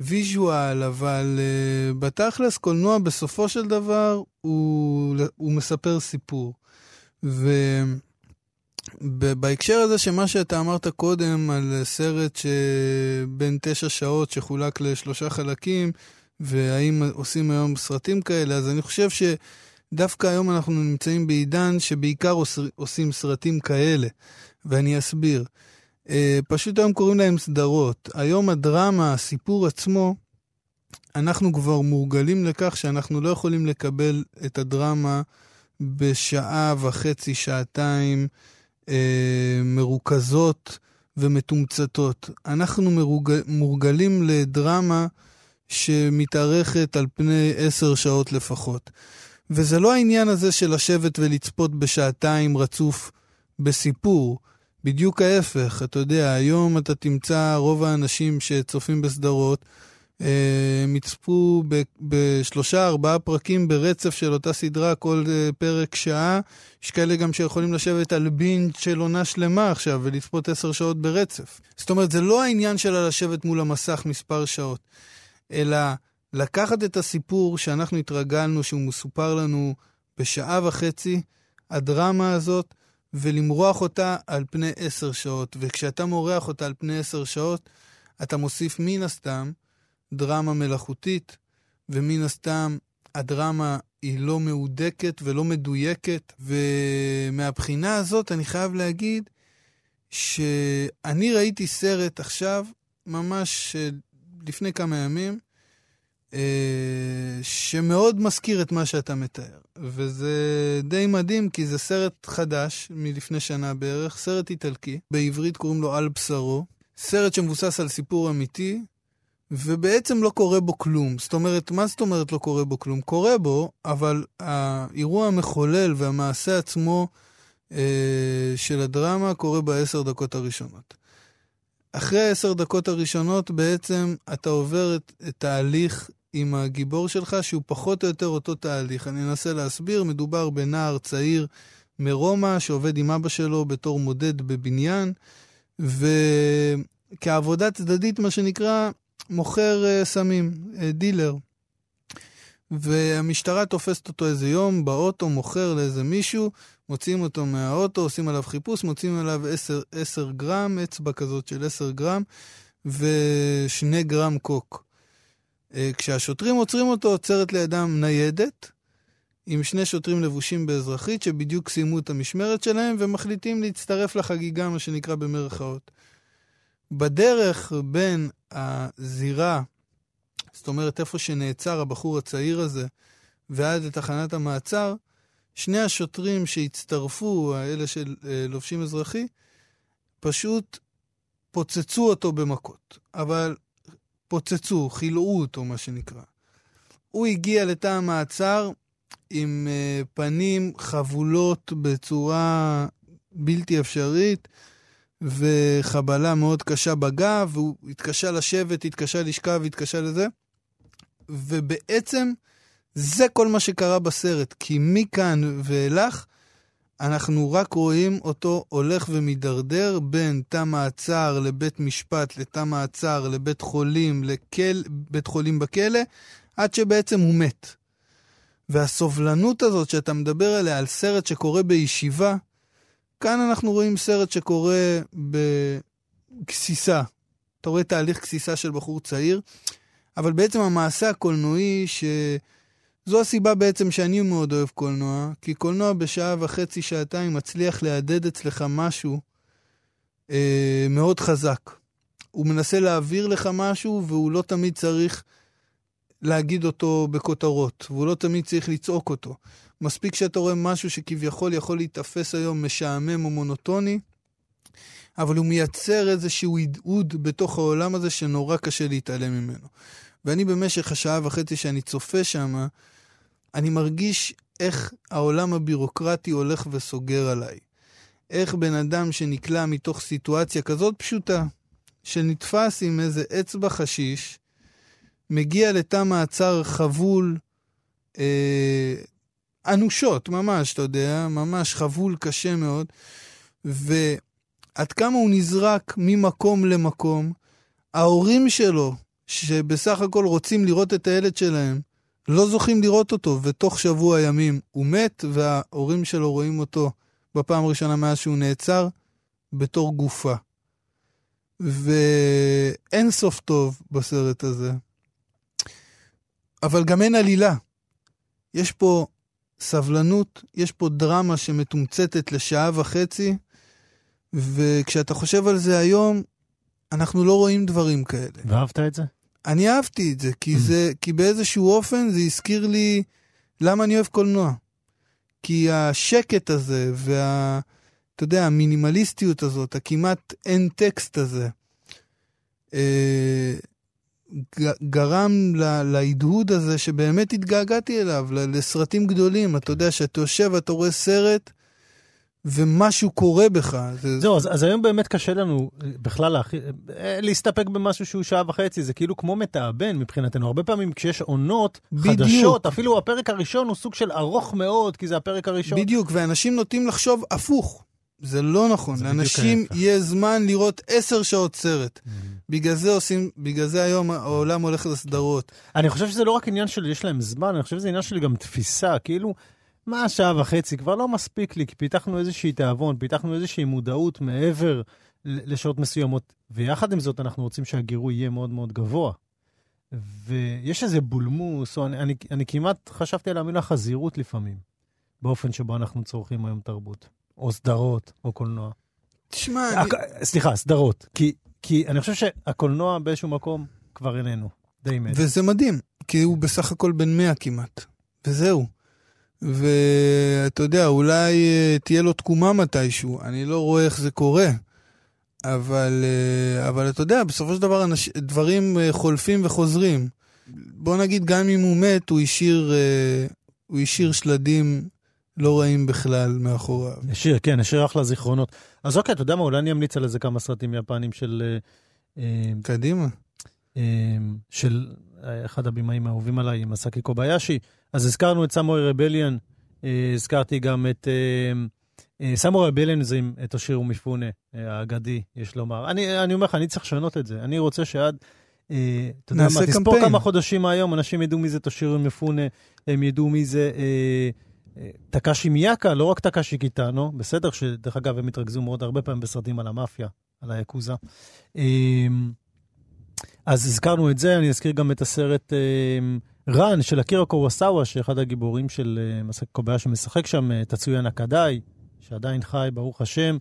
והוויז'ואל, אבל בתכלס קולנוע בסופו של דבר הוא מספר סיפור. בהקשר הזה שמה שאתה אמרת קודם על סרט שבין 9 שעות שחולק ל3 חלקים, והאם עושים היום סרטים כאלה, אז אני חושב שדווקא היום אנחנו נמצאים בעידן שבעיקר עושים סרטים כאלה, ואני אסביר. פשוט היום קוראים להם סדרות. היום הדרמה, הסיפור עצמו, אנחנו כבר מורגלים לכך שאנחנו לא יכולים לקבל את הדרמה בשעה וחצי, שעתיים, מרוכזות ומתומצתות. אנחנו מורגלים לדרמה שמתארכת על פני 10 שעות לפחות. וזה לא העניין הזה של לשבת ולצפות בשעתיים רצוף בסיפור. בדיוק ההפך, אתה יודע, היום אתה תמצא רוב האנשים שצופים בסדרות, מצפו ב3-4 פרקים ברצף של אותה סדרה, כל פרק שעה. יש כאלה גם שיכולים לשבת על בינג' של עונה שלמה עכשיו ולצפות 10 שעות ברצף. זאת אומרת, זה לא העניין שלה לשבת מול המסך מספר שעות, אלא לקחת את הסיפור שאנחנו התרגלנו שהוא מסופר לנו בשעה וחצי, הדרמה הזאת, ולמרוח אותה על פני 10 שעות. וכשאתה מורח אותה על פני 10 שעות, אתה מוסיף מן הסתם דרמה מלאכותית, ומן הסתם הדרמה היא לא מעודקת ולא מדויקת. ומהבחינה הזאת אני חייב להגיד שאני ראיתי סרט עכשיו, ממש לפני כמה ימים, שמאוד מזכיר את מה שאתה מתאר. וזה די מדהים, כי זה סרט חדש מלפני שנה בערך, סרט איטלקי, בעברית קוראים לו על בשרו, סרט שמבוסס על סיפור אמיתי, ובעצם לא קורה בו כלום. זאת אומרת, מה זאת אומרת לא קורה בו כלום? קורה בו, אבל האירוע המחולל והמעשה עצמו של הדרמה קורה ב10 דקות הראשונות. אחרי 10 דקות הראשונות בעצם אתה עובר את תהליך עם הגיבור שלך, שהוא פחות או יותר אותו תהליך. אני אנסה להסביר. מדובר בנער צעיר מרומא שעובד עם אבא שלו בתור מודד בבניין, וכעבודה צדדית, מה שנקרא, מוכר סמים, דילר. והמשטרה תופסת אותו איזה יום באוטו, מוכר לאיזה מישהו, מוציאים אותו מהאוטו, עושים עליו חיפוש, מוציאים עליו 10 גרם, אצבע כזאת של 10 גרם, ו2 גרם קוק. כשהשוטרים עוצרים אותו, עוצרת לידם ניידת, עם 2 שוטרים לבושים באזרחית, שבדיוק סיימו את המשמרת שלהם, ומחליטים להצטרף לחגיגה, מה שנקרא במרכאות. בדרך בין הזירה, זאת אומרת איפה שנעצר הבחור הצעיר הזה, ועד לתחנת המעצר, 2 השוטרים שהצטרפו, האלה של לובשים אזרחי, פשוט פוצצו אותו במכות. אבל פוצצו, חילאו אותו, מה שנקרא. הוא הגיע לתא המעצר עם פנים חבולות בצורה בלתי אפשרית, וחבלה מאוד קשה בגב, והוא התקשה לשבת, התקשה לשכב, התקשה לזה, ובעצם זה כל מה שקרה בסרט, כי מכאן ואילך, אנחנו רק רואים אותו הולך ומדרדר בין תא מעצר לבית משפט, לתא מעצר לבית חולים, לבית חולים בכלא, עד שבעצם הוא מת. והסובלנות הזאת שאתה מדבר עליה, על סרט שקורה בישיבה, כאן אנחנו רואים סרט שקורה בקסיסה. אתה רואה תהליך קסיסה של בחור צעיר, אבל בעצם המעשה הקולנועי זו הסיבה בעצם שאני מאוד אוהב קולנוע, כי קולנוע בשעה וחצי, שעתיים, מצליח להדד אצלך משהו מאוד חזק. הוא מנסה להעביר לך משהו, והוא לא תמיד צריך להגיד אותו בכותרות, והוא לא תמיד צריך לצעוק אותו. מספיק שאתה רואה משהו שכביכול יכול להתאפס היום משעמם או מונוטוני, אבל הוא מייצר איזשהו עידוד בתוך העולם הזה שנורא קשה להתעלם ממנו. ואני במשך השעה וחצי שאני צופה שם, אני מרגיש איך העולם הבירוקרטי הולך וסוגר עליי. איך בן אדם שנקלע מתוך סיטואציה כזאת פשוטה, שנתפס עם איזה אצבע חשיש, מגיע לתא מעצר חבול, אנושות, ממש, אתה יודע, ממש חבול קשה מאוד, ועד כמה הוא נזרק ממקום למקום, ההורים שלו, שבסך הכל רוצים לראות את הילד שלהם, לא זוכים לראות אותו, ותוך שבוע ימים הוא מת, וההורים שלו רואים אותו בפעם הראשונה מאז שהוא נעצר, בתור גופה. ואין סוף טוב בסרט הזה. אבל גם אין עלילה. יש פה סבלנות, יש פה דרמה שמתומצתת לשעה וחצי, וכשאתה חושב על זה היום, אנחנו לא רואים דברים כאלה. ואהבת את זה? אני אהבתי את זה, כי באיזשהו אופן זה הזכיר לי למה אני אוהב קולנוע. כי השקט הזה, אתה יודע, המינימליסטיות הזאת, הכמעט אין טקסט הזה, גרם להדהוד הזה שבאמת התגעגעתי אליו, לסרטים גדולים. אתה יודע, שאתה יושב, אתה רואה סרט, ומשהו קורה בך. זהו, אז היום באמת קשה לנו בכלל להסתפק במשהו שהוא שעה וחצי, זה כאילו כמו מתאבן מבחינתנו. הרבה פעמים כשיש עונות חדשות, אפילו הפרק הראשון הוא סוג של ארוך מאוד, כי זה הפרק הראשון. בדיוק, ואנשים נוטים לחשוב הפוך. זה לא נכון. לאנשים יהיה זמן לראות 10 שעות סרט. בגלל זה היום העולם הולך לסדרות. אני חושב שזה לא רק עניין של יש להם זמן, אני חושב שזה עניין של גם תפיסה, כאילו, מה השעה וחצי? כבר לא מספיק לי, כי פיתחנו איזושהי תאבון, פיתחנו איזושהי מודעות מעבר לשעות מסוימות, ויחד עם זאת אנחנו רוצים שהגירוי יהיה מאוד מאוד גבוה. ויש איזה בולמוס, או אני כמעט חשבתי על המילה חזירות לפעמים, באופן שבו אנחנו צורכים היום תרבות, או סדרות, או קולנוע. תשמע, סליחה, סדרות. כי אני חושב שהקולנוע באיזשהו מקום כבר איננו, די מת. וזה מדהים, כי הוא בסך הכל בן 100 כמעט, וזהו. ואתה יודע, אולי תהיה לו תקומה מתישהו, אני לא רואה איך זה קורה, אבל אתה יודע, בסופו של דבר דברים חולפים וחוזרים. בוא נגיד, גם אם הוא מת, הוא השאיר שלדים לא רעים בכלל מאחוריו. השאיר אחלה זיכרונות. אז אוקיי, אתה יודע מה, אולי אני אמליץ על איזה כמה סרטים יפנים של... קדימה. של אחד הבימאים האהובים עליי, מסאקי קובייאשי. אז הזכרנו את סמוראי רבליון, הזכרתי גם את סמוראי רבליון, זה עם טושירו מיפונה, האגדי, יש לומר. אני אומר לך, אני צריך לשנות את זה. אני רוצה שעד, אתה יודע מה, תספור כמה חודשים מהיום, אנשים ידעו מי זה טושירו מיפונה, הם ידעו מי זה טקאשי מייקה, לא רק טקאשי קיטאנו, בסדר, שדרך אגב הם התרכזו מאוד הרבה פעמים בסרטים על המאפיה, על היקוזה. אז הזכרנו את זה, אני אזכיר גם את הסרט רן של אקירה קורוסאווה, שאחד הגיבורים של מסאקי קובייאשי שמשחק שם, תצויה נקדאי, שעדיין חי, ברוך השם,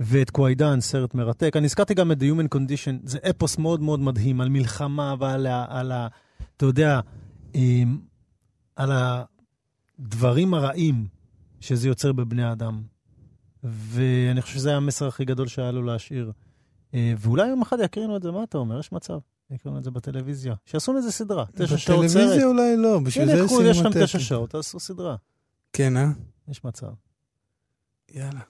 ואת קוויידן, סרט מרתק. אני הזכרתי גם את The Human Condition, זה אפוס מאוד מאוד מדהים, על מלחמה ועל אתה יודע, על הדברים הרעים שזה יוצר בבני אדם. ואני חושב שזה היה המסר הכי גדול שהיה לו להשאיר. ואולי יום אחד יקרינו את זה, מה אתה אומר? יש מצב. נקראים את זה בטלוויזיה. שעשו איזה סדרה, 9 שעות סרט. בטלוויזיה אולי לא, בשביל זה עשינו את... יש לכם 9 שעות, תעשו סדרה. כן, אה? יש מצב. יאללה.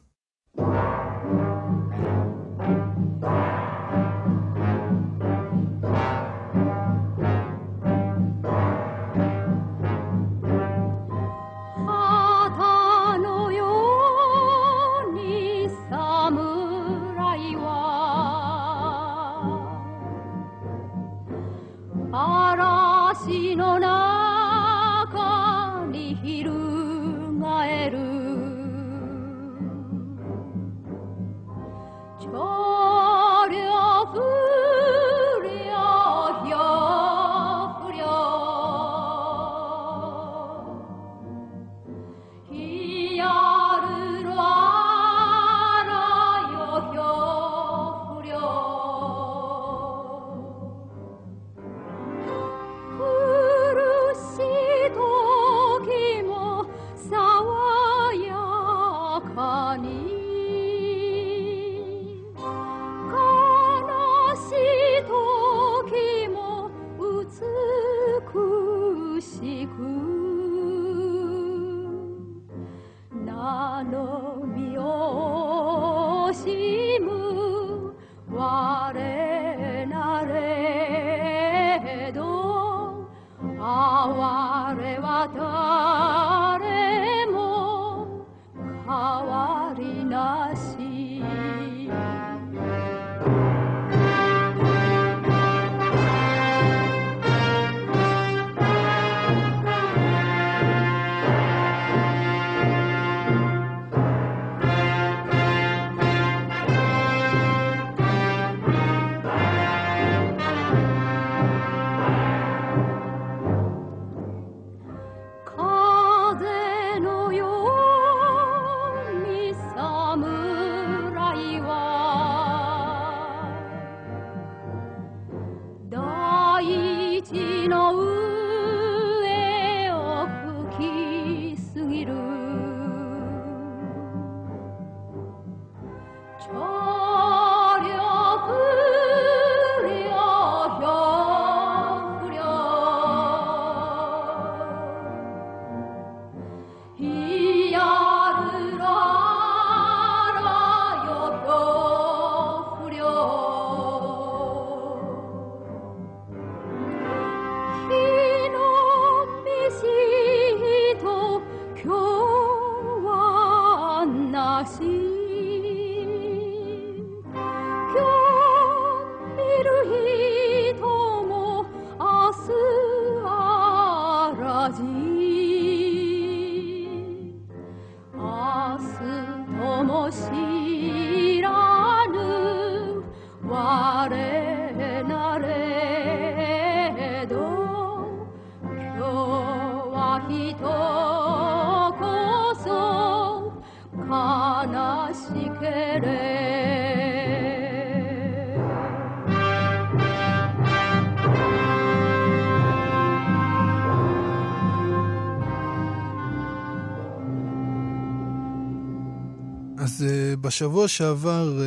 בשבוע שעבר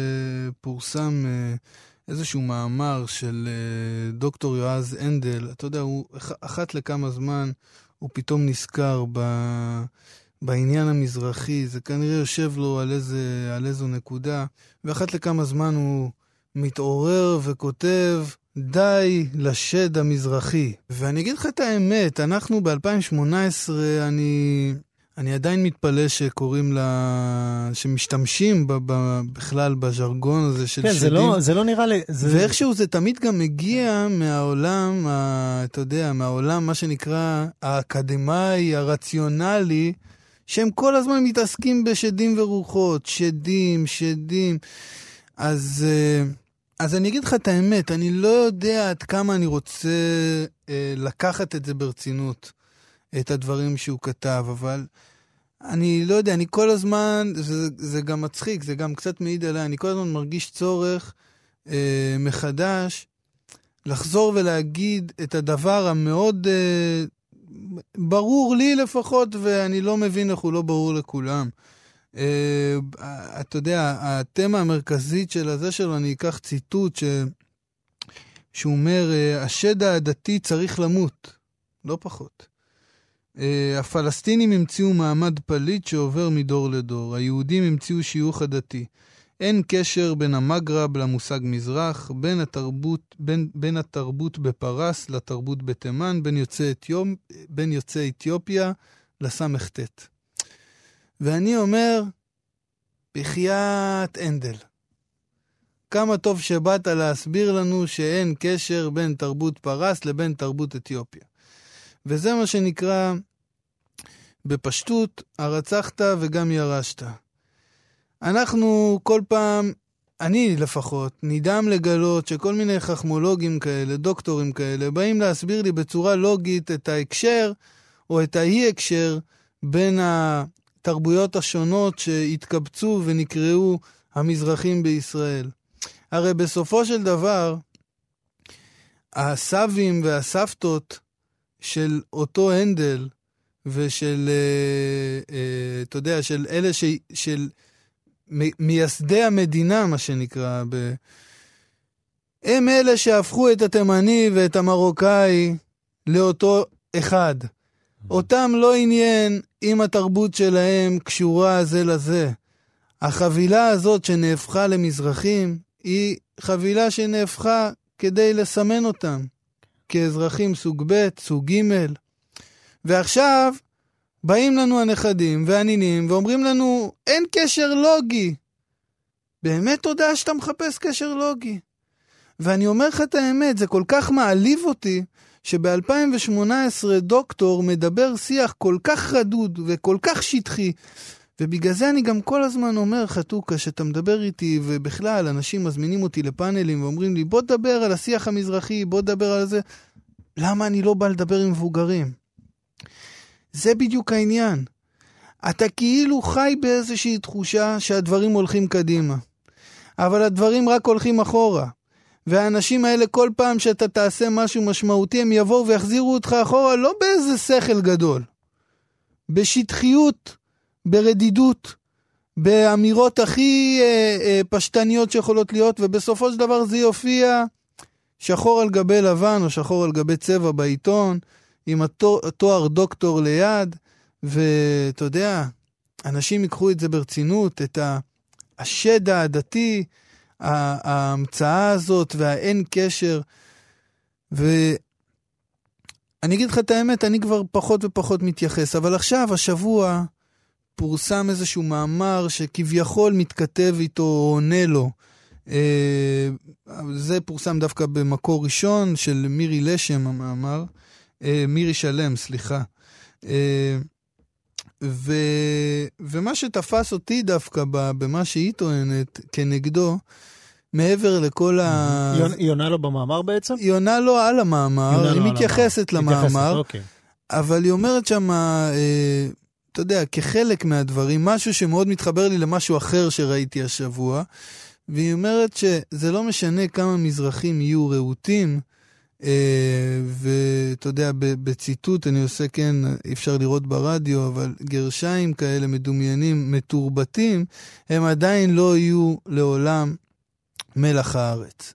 פורסם איזשהו מאמר של דוקטור יועז אנדל. אתה יודע, הוא אחת לכמה זמן הוא פתאום נזכר בעניין המזרחי, זה כנראה יושב לו על איזו נקודה, ואחת לכמה זמן הוא מתעורר וכותב, די לשד המזרחי. ואני אגיד לך את האמת, אנחנו ב-2018, אני עדיין מתפלא שקוראים לה, שמשתמשים בכלל בז'רגון הזה של שדים. כן, זה לא נראה לי... ואיכשהו זה תמיד גם מגיע מהעולם, אתה יודע, מהעולם מה שנקרא האקדמי, הרציונלי, שהם כל הזמן מתעסקים בשדים ורוחות, שדים. אז אני אגיד לך את האמת, אני לא יודע עד כמה אני רוצה לקחת את זה ברצינות. את הדברים שהוא כתב, אבל אני לא יודע, אני כל הזמן, זה גם מצחיק, זה גם קצת מעיד עליי, אני כל הזמן מרגיש צורך מחדש, לחזור ולהגיד את הדבר המאוד ברור לי לפחות, ואני לא מבין איך הוא לא ברור לכולם. אתה יודע, התמה המרכזית של הזה שלו, אני אקח ציטוט שהוא אומר, השד העדתי צריך למות, לא פחות. הפלסטינים המציאו מעמד פליט שעובר מדור לדור, היהודים המציאו שיוך עדתי. אין קשר בין המגרב למושג מזרח, בין התרבות בפרס לתרבות בתימן, בין יוצאי אתיופיה לסמכתת. ואני אומר, בחיית אנדל. כמה טוב שבאת להסביר לנו שאין קשר בין תרבות פרס לבין תרבות אתיופיה. וזה מה שנקרא בפשטות, הרצחת וגם ירשת. אנחנו כל פעם, אני לפחות, נדהם לגלות שכל מיני חכמולוגים כאלה, דוקטורים כאלה, באים להסביר לי בצורה לוגית את ההקשר או את ההי-הקשר בין התרבויות השונות שהתקבצו ונקראו המזרחים בישראל. הרי בסופו של דבר, הסבים והסבתות של אותו הנדל ושל, אתה יודע, של אלה של מייסדי המדינה, מה שנקרא, הם אלה שהפכו את התימני ואת המרוקאי לאותו אחד. אותם לא עניין אם התרבות שלהם קשורה זה לזה. החבילה הזאת שנהפכה למזרחים, היא חבילה שנהפכה כדי לסמן אותם, כאזרחים סוג ב', סוג ג'. ועכשיו, באים לנו הנכדים והנינים ואומרים לנו, אין קשר לוגי. באמת תודה שאתה מחפש קשר לוגי. ואני אומר לך את האמת, זה כל כך מעליב אותי, שב-2018 דוקטור מדבר שיח כל כך רדוד וכל כך שטחי, ובגלל זה אני גם כל הזמן אומר, חתוכה, שאתה מדבר איתי, ובכלל אנשים מזמינים אותי לפאנלים ואומרים לי, בוא דבר על השיח המזרחי, בוא דבר על זה. למה אני לא בא לדבר עם מבוגרים? זה בדיוק העניין. אתה כאילו חי באיזושהי תחושה שהדברים הולכים קדימה. אבל הדברים רק הולכים אחורה. והאנשים האלה כל פעם שאתה תעשה משהו משמעותי, הם יבואו ויחזירו אותך אחורה, לא באיזה שכל גדול. בשטחיות, ברדידות, באמירות הכי פשטניות שיכולות להיות, ובסופו של דבר זה יופיע שחור על גבי לבן, או שחור על גבי צבע בעיתון, עם התואר דוקטור ליד, ואתה יודע, אנשים יקחו את זה ברצינות, את השד העדתי, ההמצאה הזאת, והאין קשר, ואני אגיד לך את האמת, אני כבר פחות ופחות מתייחס, אבל עכשיו, השבוע, פורסם איזשהו מאמר, שכביכול מתכתב איתו, או עונה לו, זה פורסם דווקא במקור ראשון, של מירי לשם המאמר, מירי שלם, סליחה. ומה שתפס אותי דווקא במה שהיא טוענת כנגדו, מעבר לכל ה... היא עונה לו במאמר בעצם? היא עונה לו על המאמר, היא מתייחסת למאמר, אבל היא אומרת שמה, אתה יודע, כחלק מהדברים, משהו שמאוד מתחבר לי למשהו אחר שראיתי השבוע, והיא אומרת שזה לא משנה כמה מזרחים יהיו רעותים, ואתה יודע, בציטוט אני עושה, כן, אפשר לראות ברדיו, אבל גרשיים כאלה מדומיינים, מתורבתים, הם עדיין לא יהיו לעולם מלח הארץ.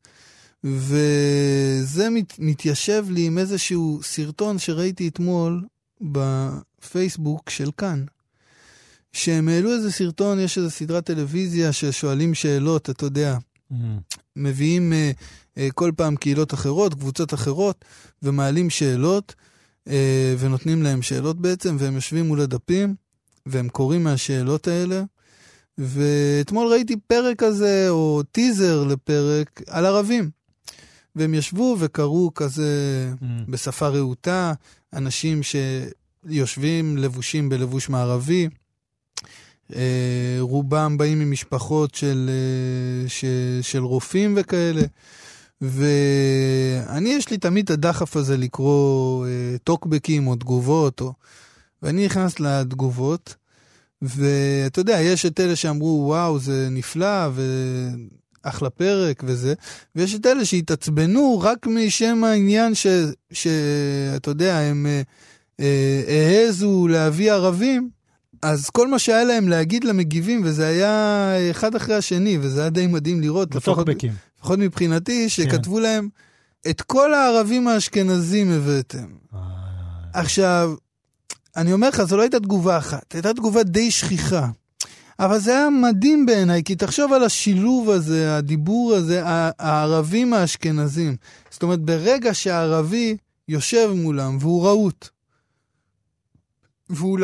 וזה מתיישב לי עם איזשהו סרטון שראיתי אתמול בפייסבוק של כאן. שהם העלו איזה סרטון, יש איזו סדרת טלוויזיה ששואלים שאלות, אתה יודע, מביאים כל פעם קהילות אחרות, קבוצות אחרות, ומעלים שאלות, ונותנים להם שאלות בעצם, והם יושבים מול הדפים, והם קוראים מהשאלות האלה, ואתמול ראיתי פרק הזה, או טיזר לפרק, על ערבים. והם ישבו וקראו כזה, בשפה רעותה, אנשים שיושבים לבושים בלבוש מערבי, רובם באים ממשפחות של רופאים וכאלה, ואני יש לי תמיד הדחף הזה לקרוא טוקבקים או תגובות, ואני נכנס לתגובות, ואתה יודע, יש את אלה שאמרו וואו זה נפלא ואחלה פרק וזה, ויש את אלה שהתעצבנו רק משם העניין שאתה יודע, הם העזו להביא ערבים, אז כל מה שהיה להם להגיד למגיבים, וזה היה אחד אחרי השני, וזה היה די מדהים לראות, לפחות מבחינתי, שכתבו להם, את כל הערבים האשכנזים הבאתם. עכשיו, אני אומר לך, זו לא הייתה תגובה אחת, הייתה תגובה די שכיחה. אבל זה היה מדהים בעיניי, כי תחשוב על השילוב הזה, הדיבור הזה, הערבים האשכנזים. זאת אומרת, ברגע שהערבי יושב מולם, והוא ראות, והוא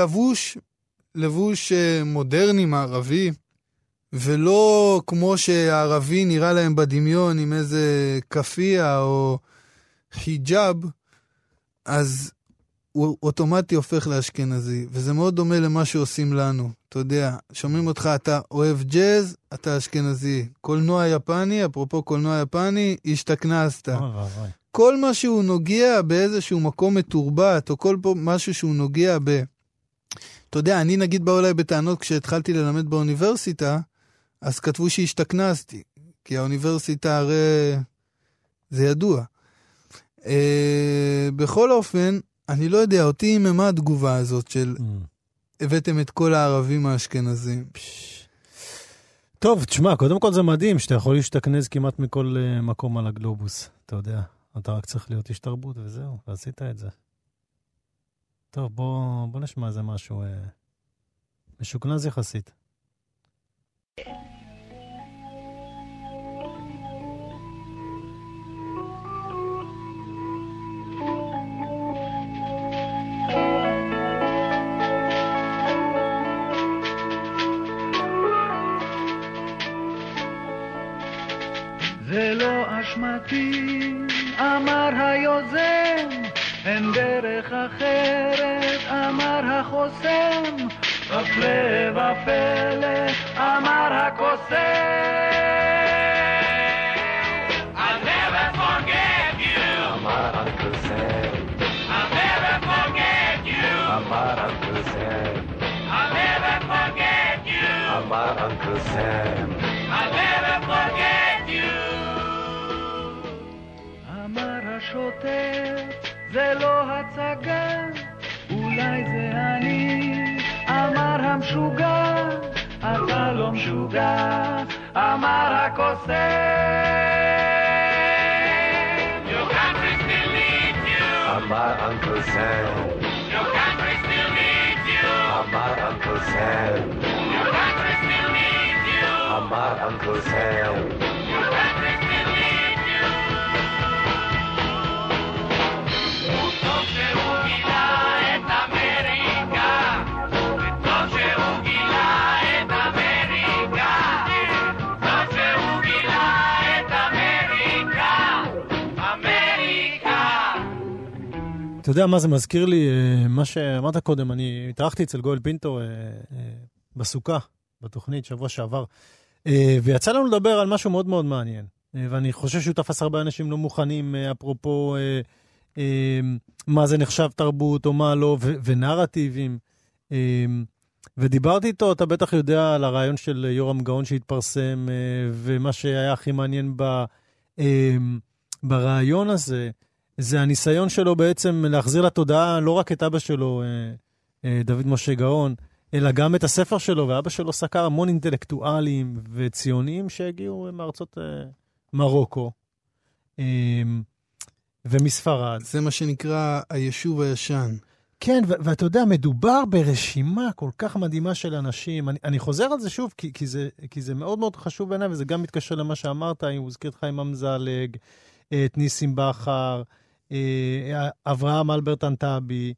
לבוש מודרני מערבי, ולא כמו שהערבי נראה להם בדמיון עם איזה כפיה או חיג'אב, אז הוא אוטומטי הופך לאשכנזי, וזה מאוד דומה למה שעושים לנו. אתה יודע, שומעים אותך, אתה אוהב ג'אז, אתה אשכנזי. קולנוע יפני, אפרופו קולנוע יפני, השתכנסת. כל מה שהוא נוגע באיזשהו מקום מתורבת, או כל משהו שהוא נוגע ב... אתה יודע, אני נגיד באו אליי בטענות, כשהתחלתי ללמד באוניברסיטה, אז כתבו שהשתכנסתי, כי האוניברסיטה הרי... זה ידוע. בכל אופן, אני לא יודע, אותי עם מה התגובה הזאת של הבאתם את כל הערבים האשכנזים. טוב, תשמע, קודם כל זה מדהים, שאתה יכול להשתכנז כמעט מכל מקום על הגלובוס, אתה יודע. אתה רק צריך להיות איש תרבות וזהו, ועשית את זה. טוב, בוא נשמע איזה משהו משוכנז יחסית. זה לא אשמתי, אמר היוזם, אין דרך אחרת, אמר החוסם, רפלה ופלא, אמר הקוסם. I'll never forget you, אמר הקוסם. I'll never forget you, אמר הקוסם. I'll never forget you, אמר הקוסם. I'll never forget you, אמר השוטר. זה לא הצגה, אולי זה אני, אמר המשוגע, אתה לא משוגע, אמר הקוסם. Your country still needs you, אמר הקוסם. Your country still needs you, אמר הקוסם. Your country still needs you, אמר הקוסם. אתה יודע מה זה מזכיר לי? מה שאמרת קודם, אני התארחתי אצל גואל פינטו בסוכה, בתוכנית שבוע שעבר, ויצא לנו לדבר על משהו מאוד מאוד מעניין, ואני חושב שהוא תפס הרבה אנשים לא מוכנים, אפרופו מה זה נחשב תרבות או מה לא, ונרטיבים, ודיברתי איתו, אתה בטח יודע על הרעיון של יורם גאון שהתפרסם, ומה שהיה הכי מעניין ברעיון הזה, זה הניסיון שלו בעצם להחזיר לתודעה לא רק את אבא שלו, דוד משה גאון, אלא גם את הספר שלו, ואבא שלו סקר המון אינטלקטואלים וציונים שהגיעו מארצות מרוקו ומספרד. זה מה שנקרא היישוב הישן. כן, ואתה יודע, מדובר ברשימה כל כך מדהימה של אנשים. אני חוזר על זה שוב, כי זה מאוד מאוד חשוב בעיניי, וזה גם מתקשר למה שאמרת, הוא הזכיר את חיים אמזלג, את ניסים בחר, אברהם אלברט אנטאבי,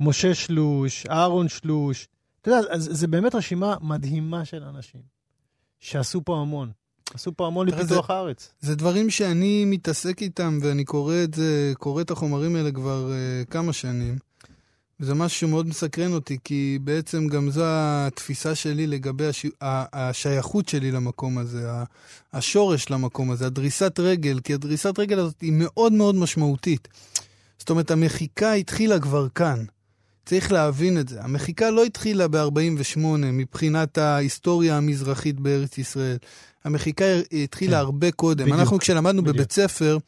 משה שלוש, אהרון שלוש. אתה יודע, זה באמת רשימה מדהימה של אנשים שעשו פה המון. עשו פה המון לפיתוח הארץ. זה דברים שאני מתעסק איתם, ואני קורא את החומרים האלה כבר כמה שנים. זה משהו מאוד מסקרן אותי, כי בעצם גם זו התפיסה שלי לגבי השייכות שלי למקום הזה, השורש למקום הזה, הדריסת רגל, כי הדריסת רגל הזאת היא מאוד מאוד משמעותית. זאת אומרת, המחיקה התחילה כבר כאן. צריך להבין את זה. המחיקה לא התחילה ב-48 מבחינת ההיסטוריה המזרחית בארץ ישראל. המחיקה התחילה הרבה קודם. אנחנו כשלמדנו בבית ספר,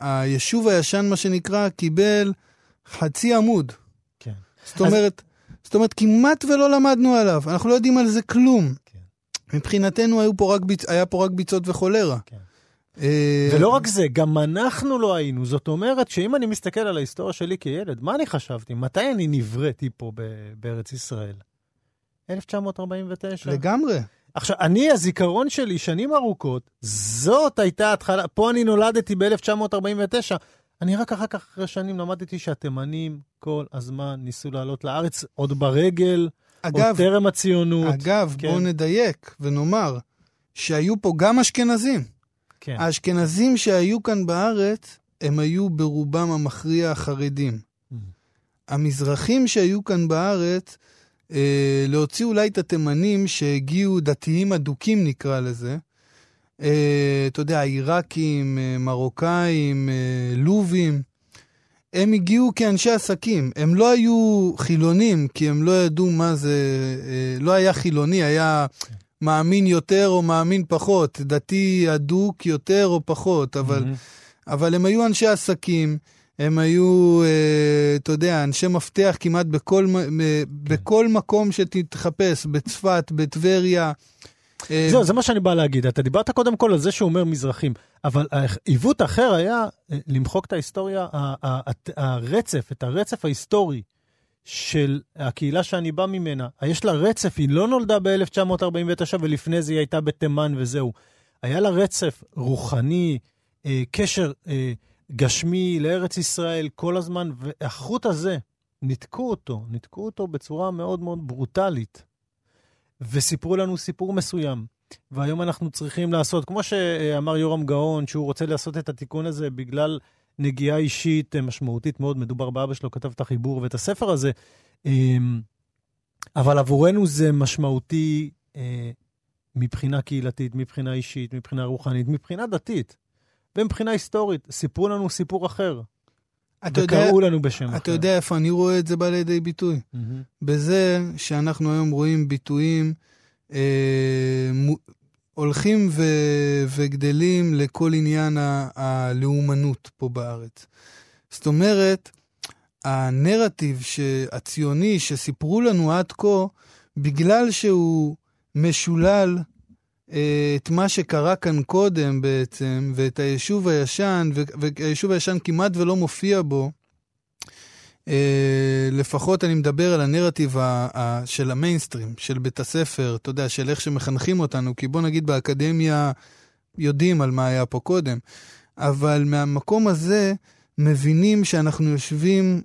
היישוב הישן, מה שנקרא, קיבל חצי עמוד. כן. זאת אומרת, כמעט ולא למדנו עליו. אנחנו לא יודעים על זה כלום. מבחינתנו היה פה רק ביצות וחולרה. ולא רק זה, גם אנחנו לא היינו. זאת אומרת שאם אני מסתכל על ההיסטוריה שלי כילד, מה אני חשבתי? מתי אני נבראתי פה בארץ ישראל? 1949. לגמרי. עכשיו, אני, הזיכרון שלי, שנים ארוכות, זאת הייתה התחלה, פה אני נולדתי ב-1949, אני רק אחר כך אחרי שנים למדתי שהתימנים כל הזמן ניסו לעלות לארץ, עוד ברגל, אגב, עוד טרם הציונות. אגב, כן. בואו נדייק ונאמר שהיו פה גם אשכנזים. כן. האשכנזים שהיו כאן בארץ, הם היו ברובם המכריע החרדים. המזרחים שהיו כאן בארץ, להוציא אולי את התימנים שהגיעו דתיים אדוקים נקרא לזה, אתה יודע, עיראקים, מרוקאים, לובים, הם הגיעו כאנשי עסקים, הם לא היו חילונים, כי הם לא ידעו מה זה, לא היה חילוני, היה מאמין יותר או מאמין פחות, דתי אדוק יותר או פחות, אבל הם היו אנשי עסקים, הם היו, אתה יודע, אנשי מפתח כמעט בכל מקום שתתחפש, בצפת, בטבריה. זהו, זה מה שאני בא להגיד. אתה דיברת קודם כל על זה שאומר מזרחים, אבל העיוות האחר היה למחוק את ההיסטוריה, את הרצף ההיסטורי של הקהילה שאני בא ממנה. יש לה רצף, היא לא נולדה ב-1949, ולפני זה היא הייתה בתימן וזהו. היה לה רצף רוחני, קשר גשמי לארץ ישראל כל הזמן, והחוט הזה, ניתקו אותו בצורה מאוד מאוד ברוטלית, וסיפרו לנו סיפור מסוים, והיום אנחנו צריכים לעשות, כמו שאמר יורם גאון, שהוא רוצה לעשות את התיקון הזה בגלל נגיעה אישית משמעותית מאוד, מדובר באבא שלו, כתב את החיבור ואת הספר הזה, אבל עבורנו זה משמעותי מבחינה קהילתית, מבחינה אישית, מבחינה רוחנית, מבחינה דתית, ומבחינה היסטורית, סיפרו לנו סיפור אחר, וקראו לנו בשם אחר. אתה יודע איפה, אני רואה את זה בא לידי ביטוי. בזה שאנחנו היום רואים ביטויים, הולכים וגדלים לכל עניין הלאומנות פה בארץ. זאת אומרת, הנרטיב הציוני שסיפרו לנו עד כה, בגלל שהוא משולל, את מה שקרה כאן קודם בעצם, ואת היישוב הישן, והיישוב הישן כמעט ולא מופיע בו, לפחות אני מדבר על הנרטיב של המיינסטרים, של בית הספר, אתה יודע, של איך שמחנכים אותנו, כי בוא נגיד באקדמיה יודעים על מה היה פה קודם, אבל מהמקום הזה מבינים שאנחנו יושבים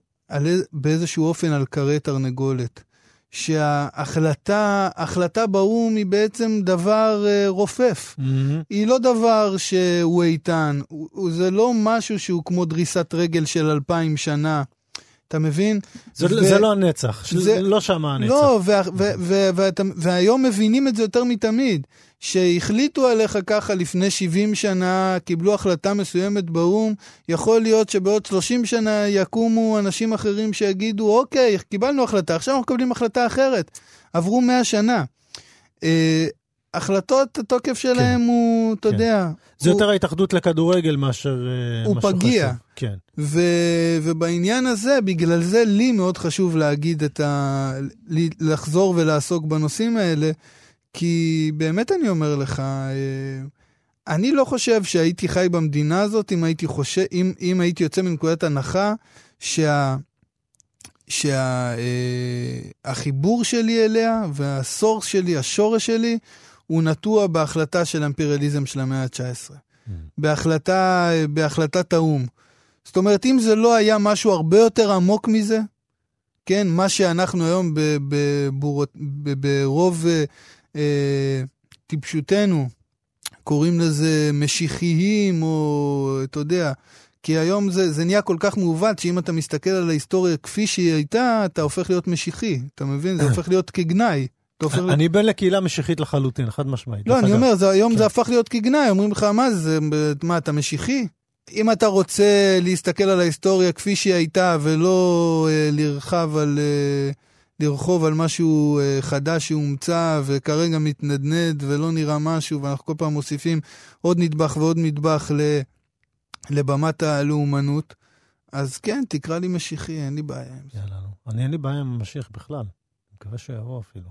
באיזשהו אופן על קרי תרנגולת, שההחלטה באום היא בעצם דבר רופף. היא לא דבר שהוא איתן, זה לא משהו שהוא כמו דריסת רגל של 2000 שנה, אתה מבין? זה לא הנצח, לא שמה הנצח. לא, והיום מבינים את זה יותר מתמיד, שהחליטו עליך ככה לפני 70 שנה, קיבלו החלטה מסוימת באום, יכול להיות שבעוד 30 שנה יקומו אנשים אחרים שיגידו, אוקיי, קיבלנו החלטה, עכשיו אנחנו מקבלים החלטה אחרת. עברו 100 שנה. החלטות התוקף שלהם הוא, אתה יודע... זה יותר ההתאחדות לכדורגל מאשר... הוא פגיע. כן. ובעניין הזה, בגלל זה לי מאוד חשוב להגיד לחזור ולעסוק בנושאים האלה, כי באמת אני אומר לך, אני לא חושב שהייתי חי במדינה הזאת, אם הייתי יוצא מנקודת הנחה, שהחיבור שלי אליה, והסורס שלי, השורש שלי, הוא נטוע בהחלטה של אמפיריאליזם של המאה ה-19. בהחלטת האום. זאת אומרת, אם זה לא היה משהו הרבה יותר עמוק מזה, כן, מה שאנחנו היום ברוב... טיפשותנו קוראים לזה משיחיים, או אתה יודע, כי היום זה נהיה כל כך מעוות, שאם אתה מסתכל על ההיסטוריה כפי שהיא הייתה, אתה הופך להיות משיחי, אתה מבין? זה הופך להיות כגנאי. אני בן לקהילה משיחית לחלוטין, חד משמעית. לא, אני אומר, היום זה הפך להיות כגנאי, אומרים לך, מה, אתה משיחי? אם אתה רוצה להסתכל על ההיסטוריה כפי שהיא הייתה, ולא לרחוב על משהו חדש שהומצא, וכרגע מתנדנד ולא נראה משהו, ואנחנו כל פעם מוסיפים עוד נדבך ועוד נדבך לבמת הלאומנות, אז כן, תקרא לי משיחי, אין לי בעיה. יאללה, לא. אין לי בעיה עם המשיח בכלל. אני מקווה שיבוא אפילו.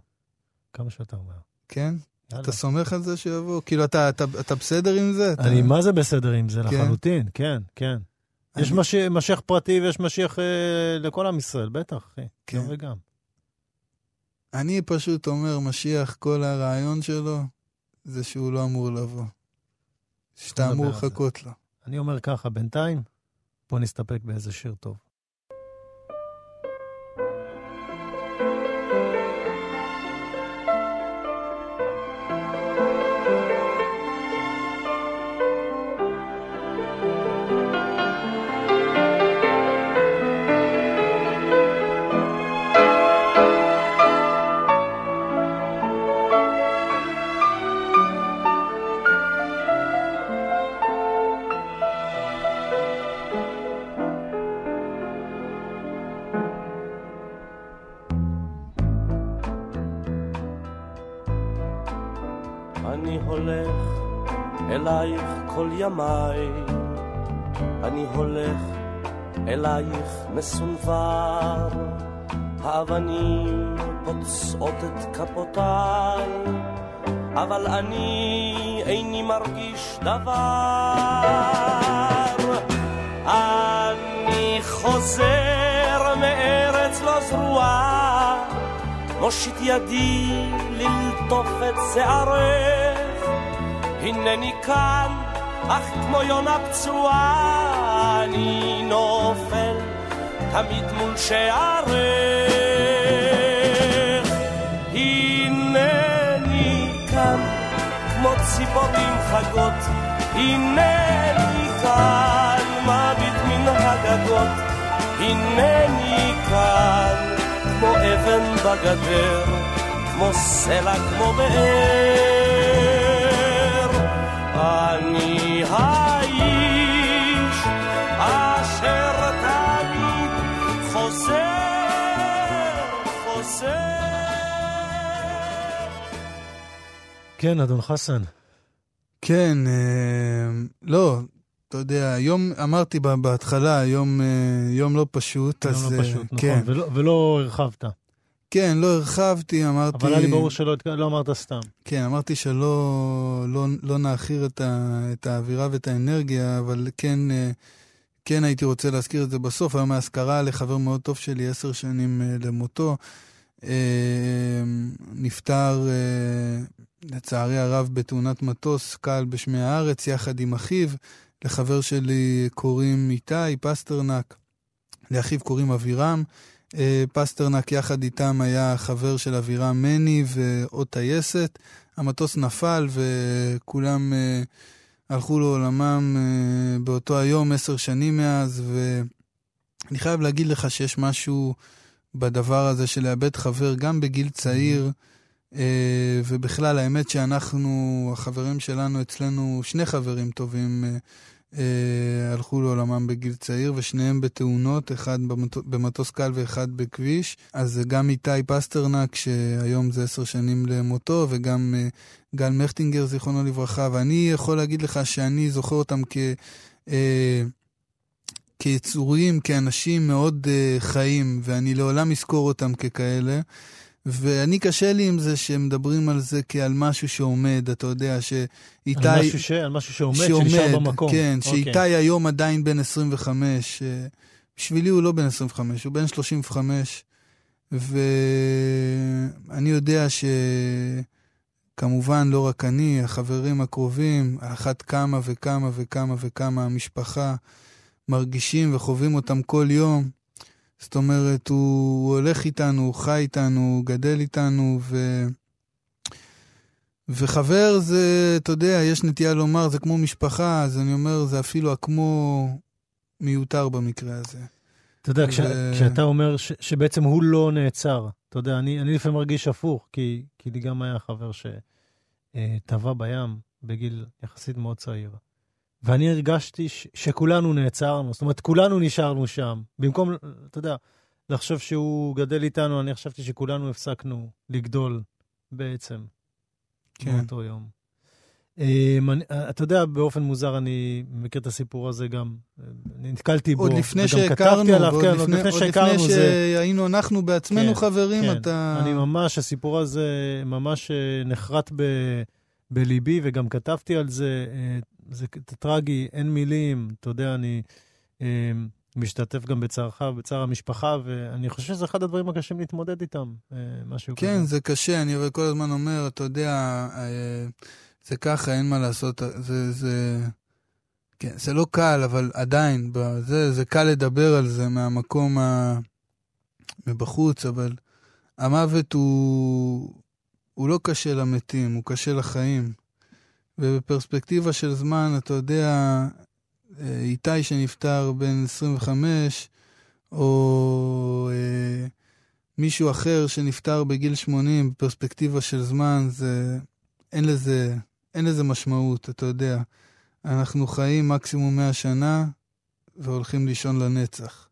כמה שאתה אומר. כן? אתה סומך על זה שיבוא? כאילו, אתה בסדר עם זה? אני מה זה בסדר עם זה? לחלוטין, כן, כן. יש משיח פרטי ויש משיח לכל עם ישראל, בטח. כן. וגם. אני פשוט אומר, משיח, כל הרעיון שלו, זה שהוא לא אמור לבוא. שאתה אמור לחכות לו. אני אומר ככה, בינתיים, בוא נסתפק באיזה שיר טוב. אני הולך אלייך מסונבר, האבנים פוצעות את כפותיי, אבל אני איני מרגיש דבר. אני חוזר מארץ לא זרועה, מושיט ידי ללטוף את שערך, הנני כאן אך כמו יונה פצועה, אני נופל תמיד מול שערך. הנני כאן כמו ציפורים חגות, הנני כאן מביט מן הגגות, הנני כאן כמו אבן בגדר, כמו סלע, כמו באר. אני האיש אשר תמיד חוזר. כן, אדון חסן. כן, לא, אתה יודע, היום אמרתי בהתחלה, יום לא פשוט. יום לא פשוט, נכון, ולא הרחבת. כן, לא הרחבתי, אמרתי... אבל היה לי ברור שלא לא אמרת סתם. כן, אמרתי שלא לא נאחיר את האווירה ואת האנרגיה, אבל כן הייתי רוצה להזכיר את זה בסוף. היום ההזכרה לחבר מאוד טוב שלי, 10 שנים למותו, נפטר לצערי הרב בתאונת מטוס קל בשמי הארץ, יחד עם אחיו. לחבר שלי קוראים איתי פסטרנק, לאחיו קוראים אבירם, פסטרנק יחד איתם היה חבר של אווירה מני ועוד טייסת. המטוס נפל וכולם הלכו לעולמם באותו היום, 10 שנים מאז. ואני חייב להגיד לך שיש משהו בדבר הזה של לאבד חבר גם בגיל צעיר, ובכלל האמת שאנחנו, החברים שלנו, אצלנו 2 חברים טובים הלכו לעולמם בגיל צעיר, ושניהם בתאונות, אחד במטוס קל ואחד בכביש. אז גם איתי פסטרנק, שהיום זה 10 שנים למותו, וגם גל מכטינגר, זיכרונו לברכה. ואני יכול להגיד לך שאני זוכר אותם כיצורים, כאנשים מאוד חיים, ואני לעולם אזכור אותם ככאלה. ואני קשה לי עם זה שמדברים על זה כעל משהו שעומד, אתה יודע, שאיתי... על משהו שעומד, שנשאר במקום. כן, שאיתי היום עדיין בן 25, בשבילי הוא לא בן 25, הוא בן 35, ואני יודע שכמובן לא רק אני, החברים הקרובים, אחת כמה וכמה וכמה וכמה המשפחה מרגישים וחווים אותם כל יום. זאת אומרת, הוא הולך איתנו, הוא חי איתנו, הוא גדל איתנו, וחבר זה, אתה יודע, יש נטייה לומר, זה כמו משפחה, אז אני אומר, זה אפילו כמו מיותר במקרה הזה. אתה יודע, כשאתה אומר שבעצם הוא לא נעצר, אתה יודע, אני לפעמים מרגיש הפוך, כי לי גם היה חבר שטבע בים בגיל יחסית מאוד צעיר. ואני הרגשתי שכולנו נעצרנו, זאת אומרת, כולנו נשארנו שם. במקום, אתה יודע, לחשוב שהוא גדל איתנו, אני חשבתי שכולנו הפסקנו לגדול בעצם, באותו יום. אתה יודע, באופן מוזר אני מכיר את הסיפור הזה גם, נתקלתי בו, עוד לפני שהכרנו, עוד לפני שהיינו אנחנו בעצמנו חברים, אני ממש, הסיפור הזה ממש נחרט בליבי, וגם כתבתי על זה, זה טרגי, אין מילים, אתה יודע, אני משתתף גם בצערך, בצער המשפחה, ואני חושב שזה אחד הדברים הקשים להתמודד איתם, משהו כזה. כן, זה קשה, אני כל הזמן אומר, אתה יודע, זה ככה, אין מה לעשות, כן, זה לא קל, אבל עדיין, זה קל לדבר על זה מהמקום מבחוץ, אבל המוות הוא לא קשה למתים, הוא קשה לחיים. ובפרספקטיבה של זמן, אתה יודע, איתי שנפטר בן 25, או מישהו אחר שנפטר בגיל 80, בפרספקטיבה של זמן, זה, אין לזה משמעות, אתה יודע. אנחנו חיים מקסימום 100 שנה, והולכים לישון לנצח.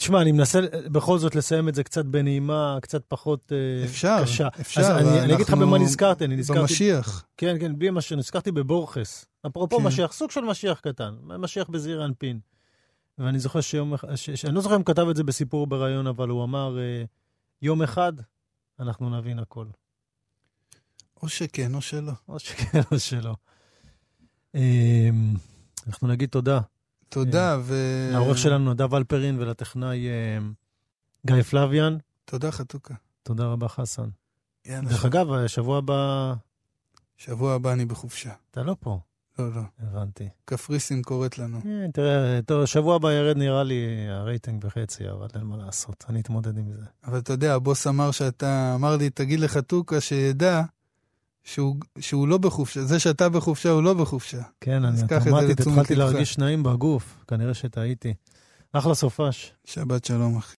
תשמע, אני מנסה בכל זאת לסיים את זה קצת בנעימה, קצת פחות קשה. אפשר. אז אני אגיד לך במה נזכרתי. במשיח. כן, כן, בלי משיח. נזכרתי בבורכס. אפרופו משיח, סוג של משיח קטן. משיח בזעיר אנפין. ואני זוכר שיום אחד, אני לא זוכר אם כתב את זה בסיפור ברעיון, אבל הוא אמר, יום אחד אנחנו נבין הכל. או שכן, או שלא. או שכן, או שלא. אנחנו נגיד תודה. תודה. לעורך שלנו נדב אלפרין ולטכנאי גיא פלוויאן. תודה חתוכה. תודה רבה חסן. דרך אגב, שבוע הבא אני בחופשה. אתה לא פה? לא. הבנתי. קפריסין קוראת לנו. תראה, שבוע הבא ירד נראה לי הרייטינג בחצי, אבל אין מה לעשות. אני אתמודד עם זה. אבל אתה יודע, הבוס אמר לי, תגיד לחתוכה שידע, שהוא לא בחופשה, זה שאתה בחופשה הוא לא בחופשה. כן, אני התחלתי להרגיש שניים בגוף, כנראה שטעיתי. אחלה סופש. שבת שלום אחי.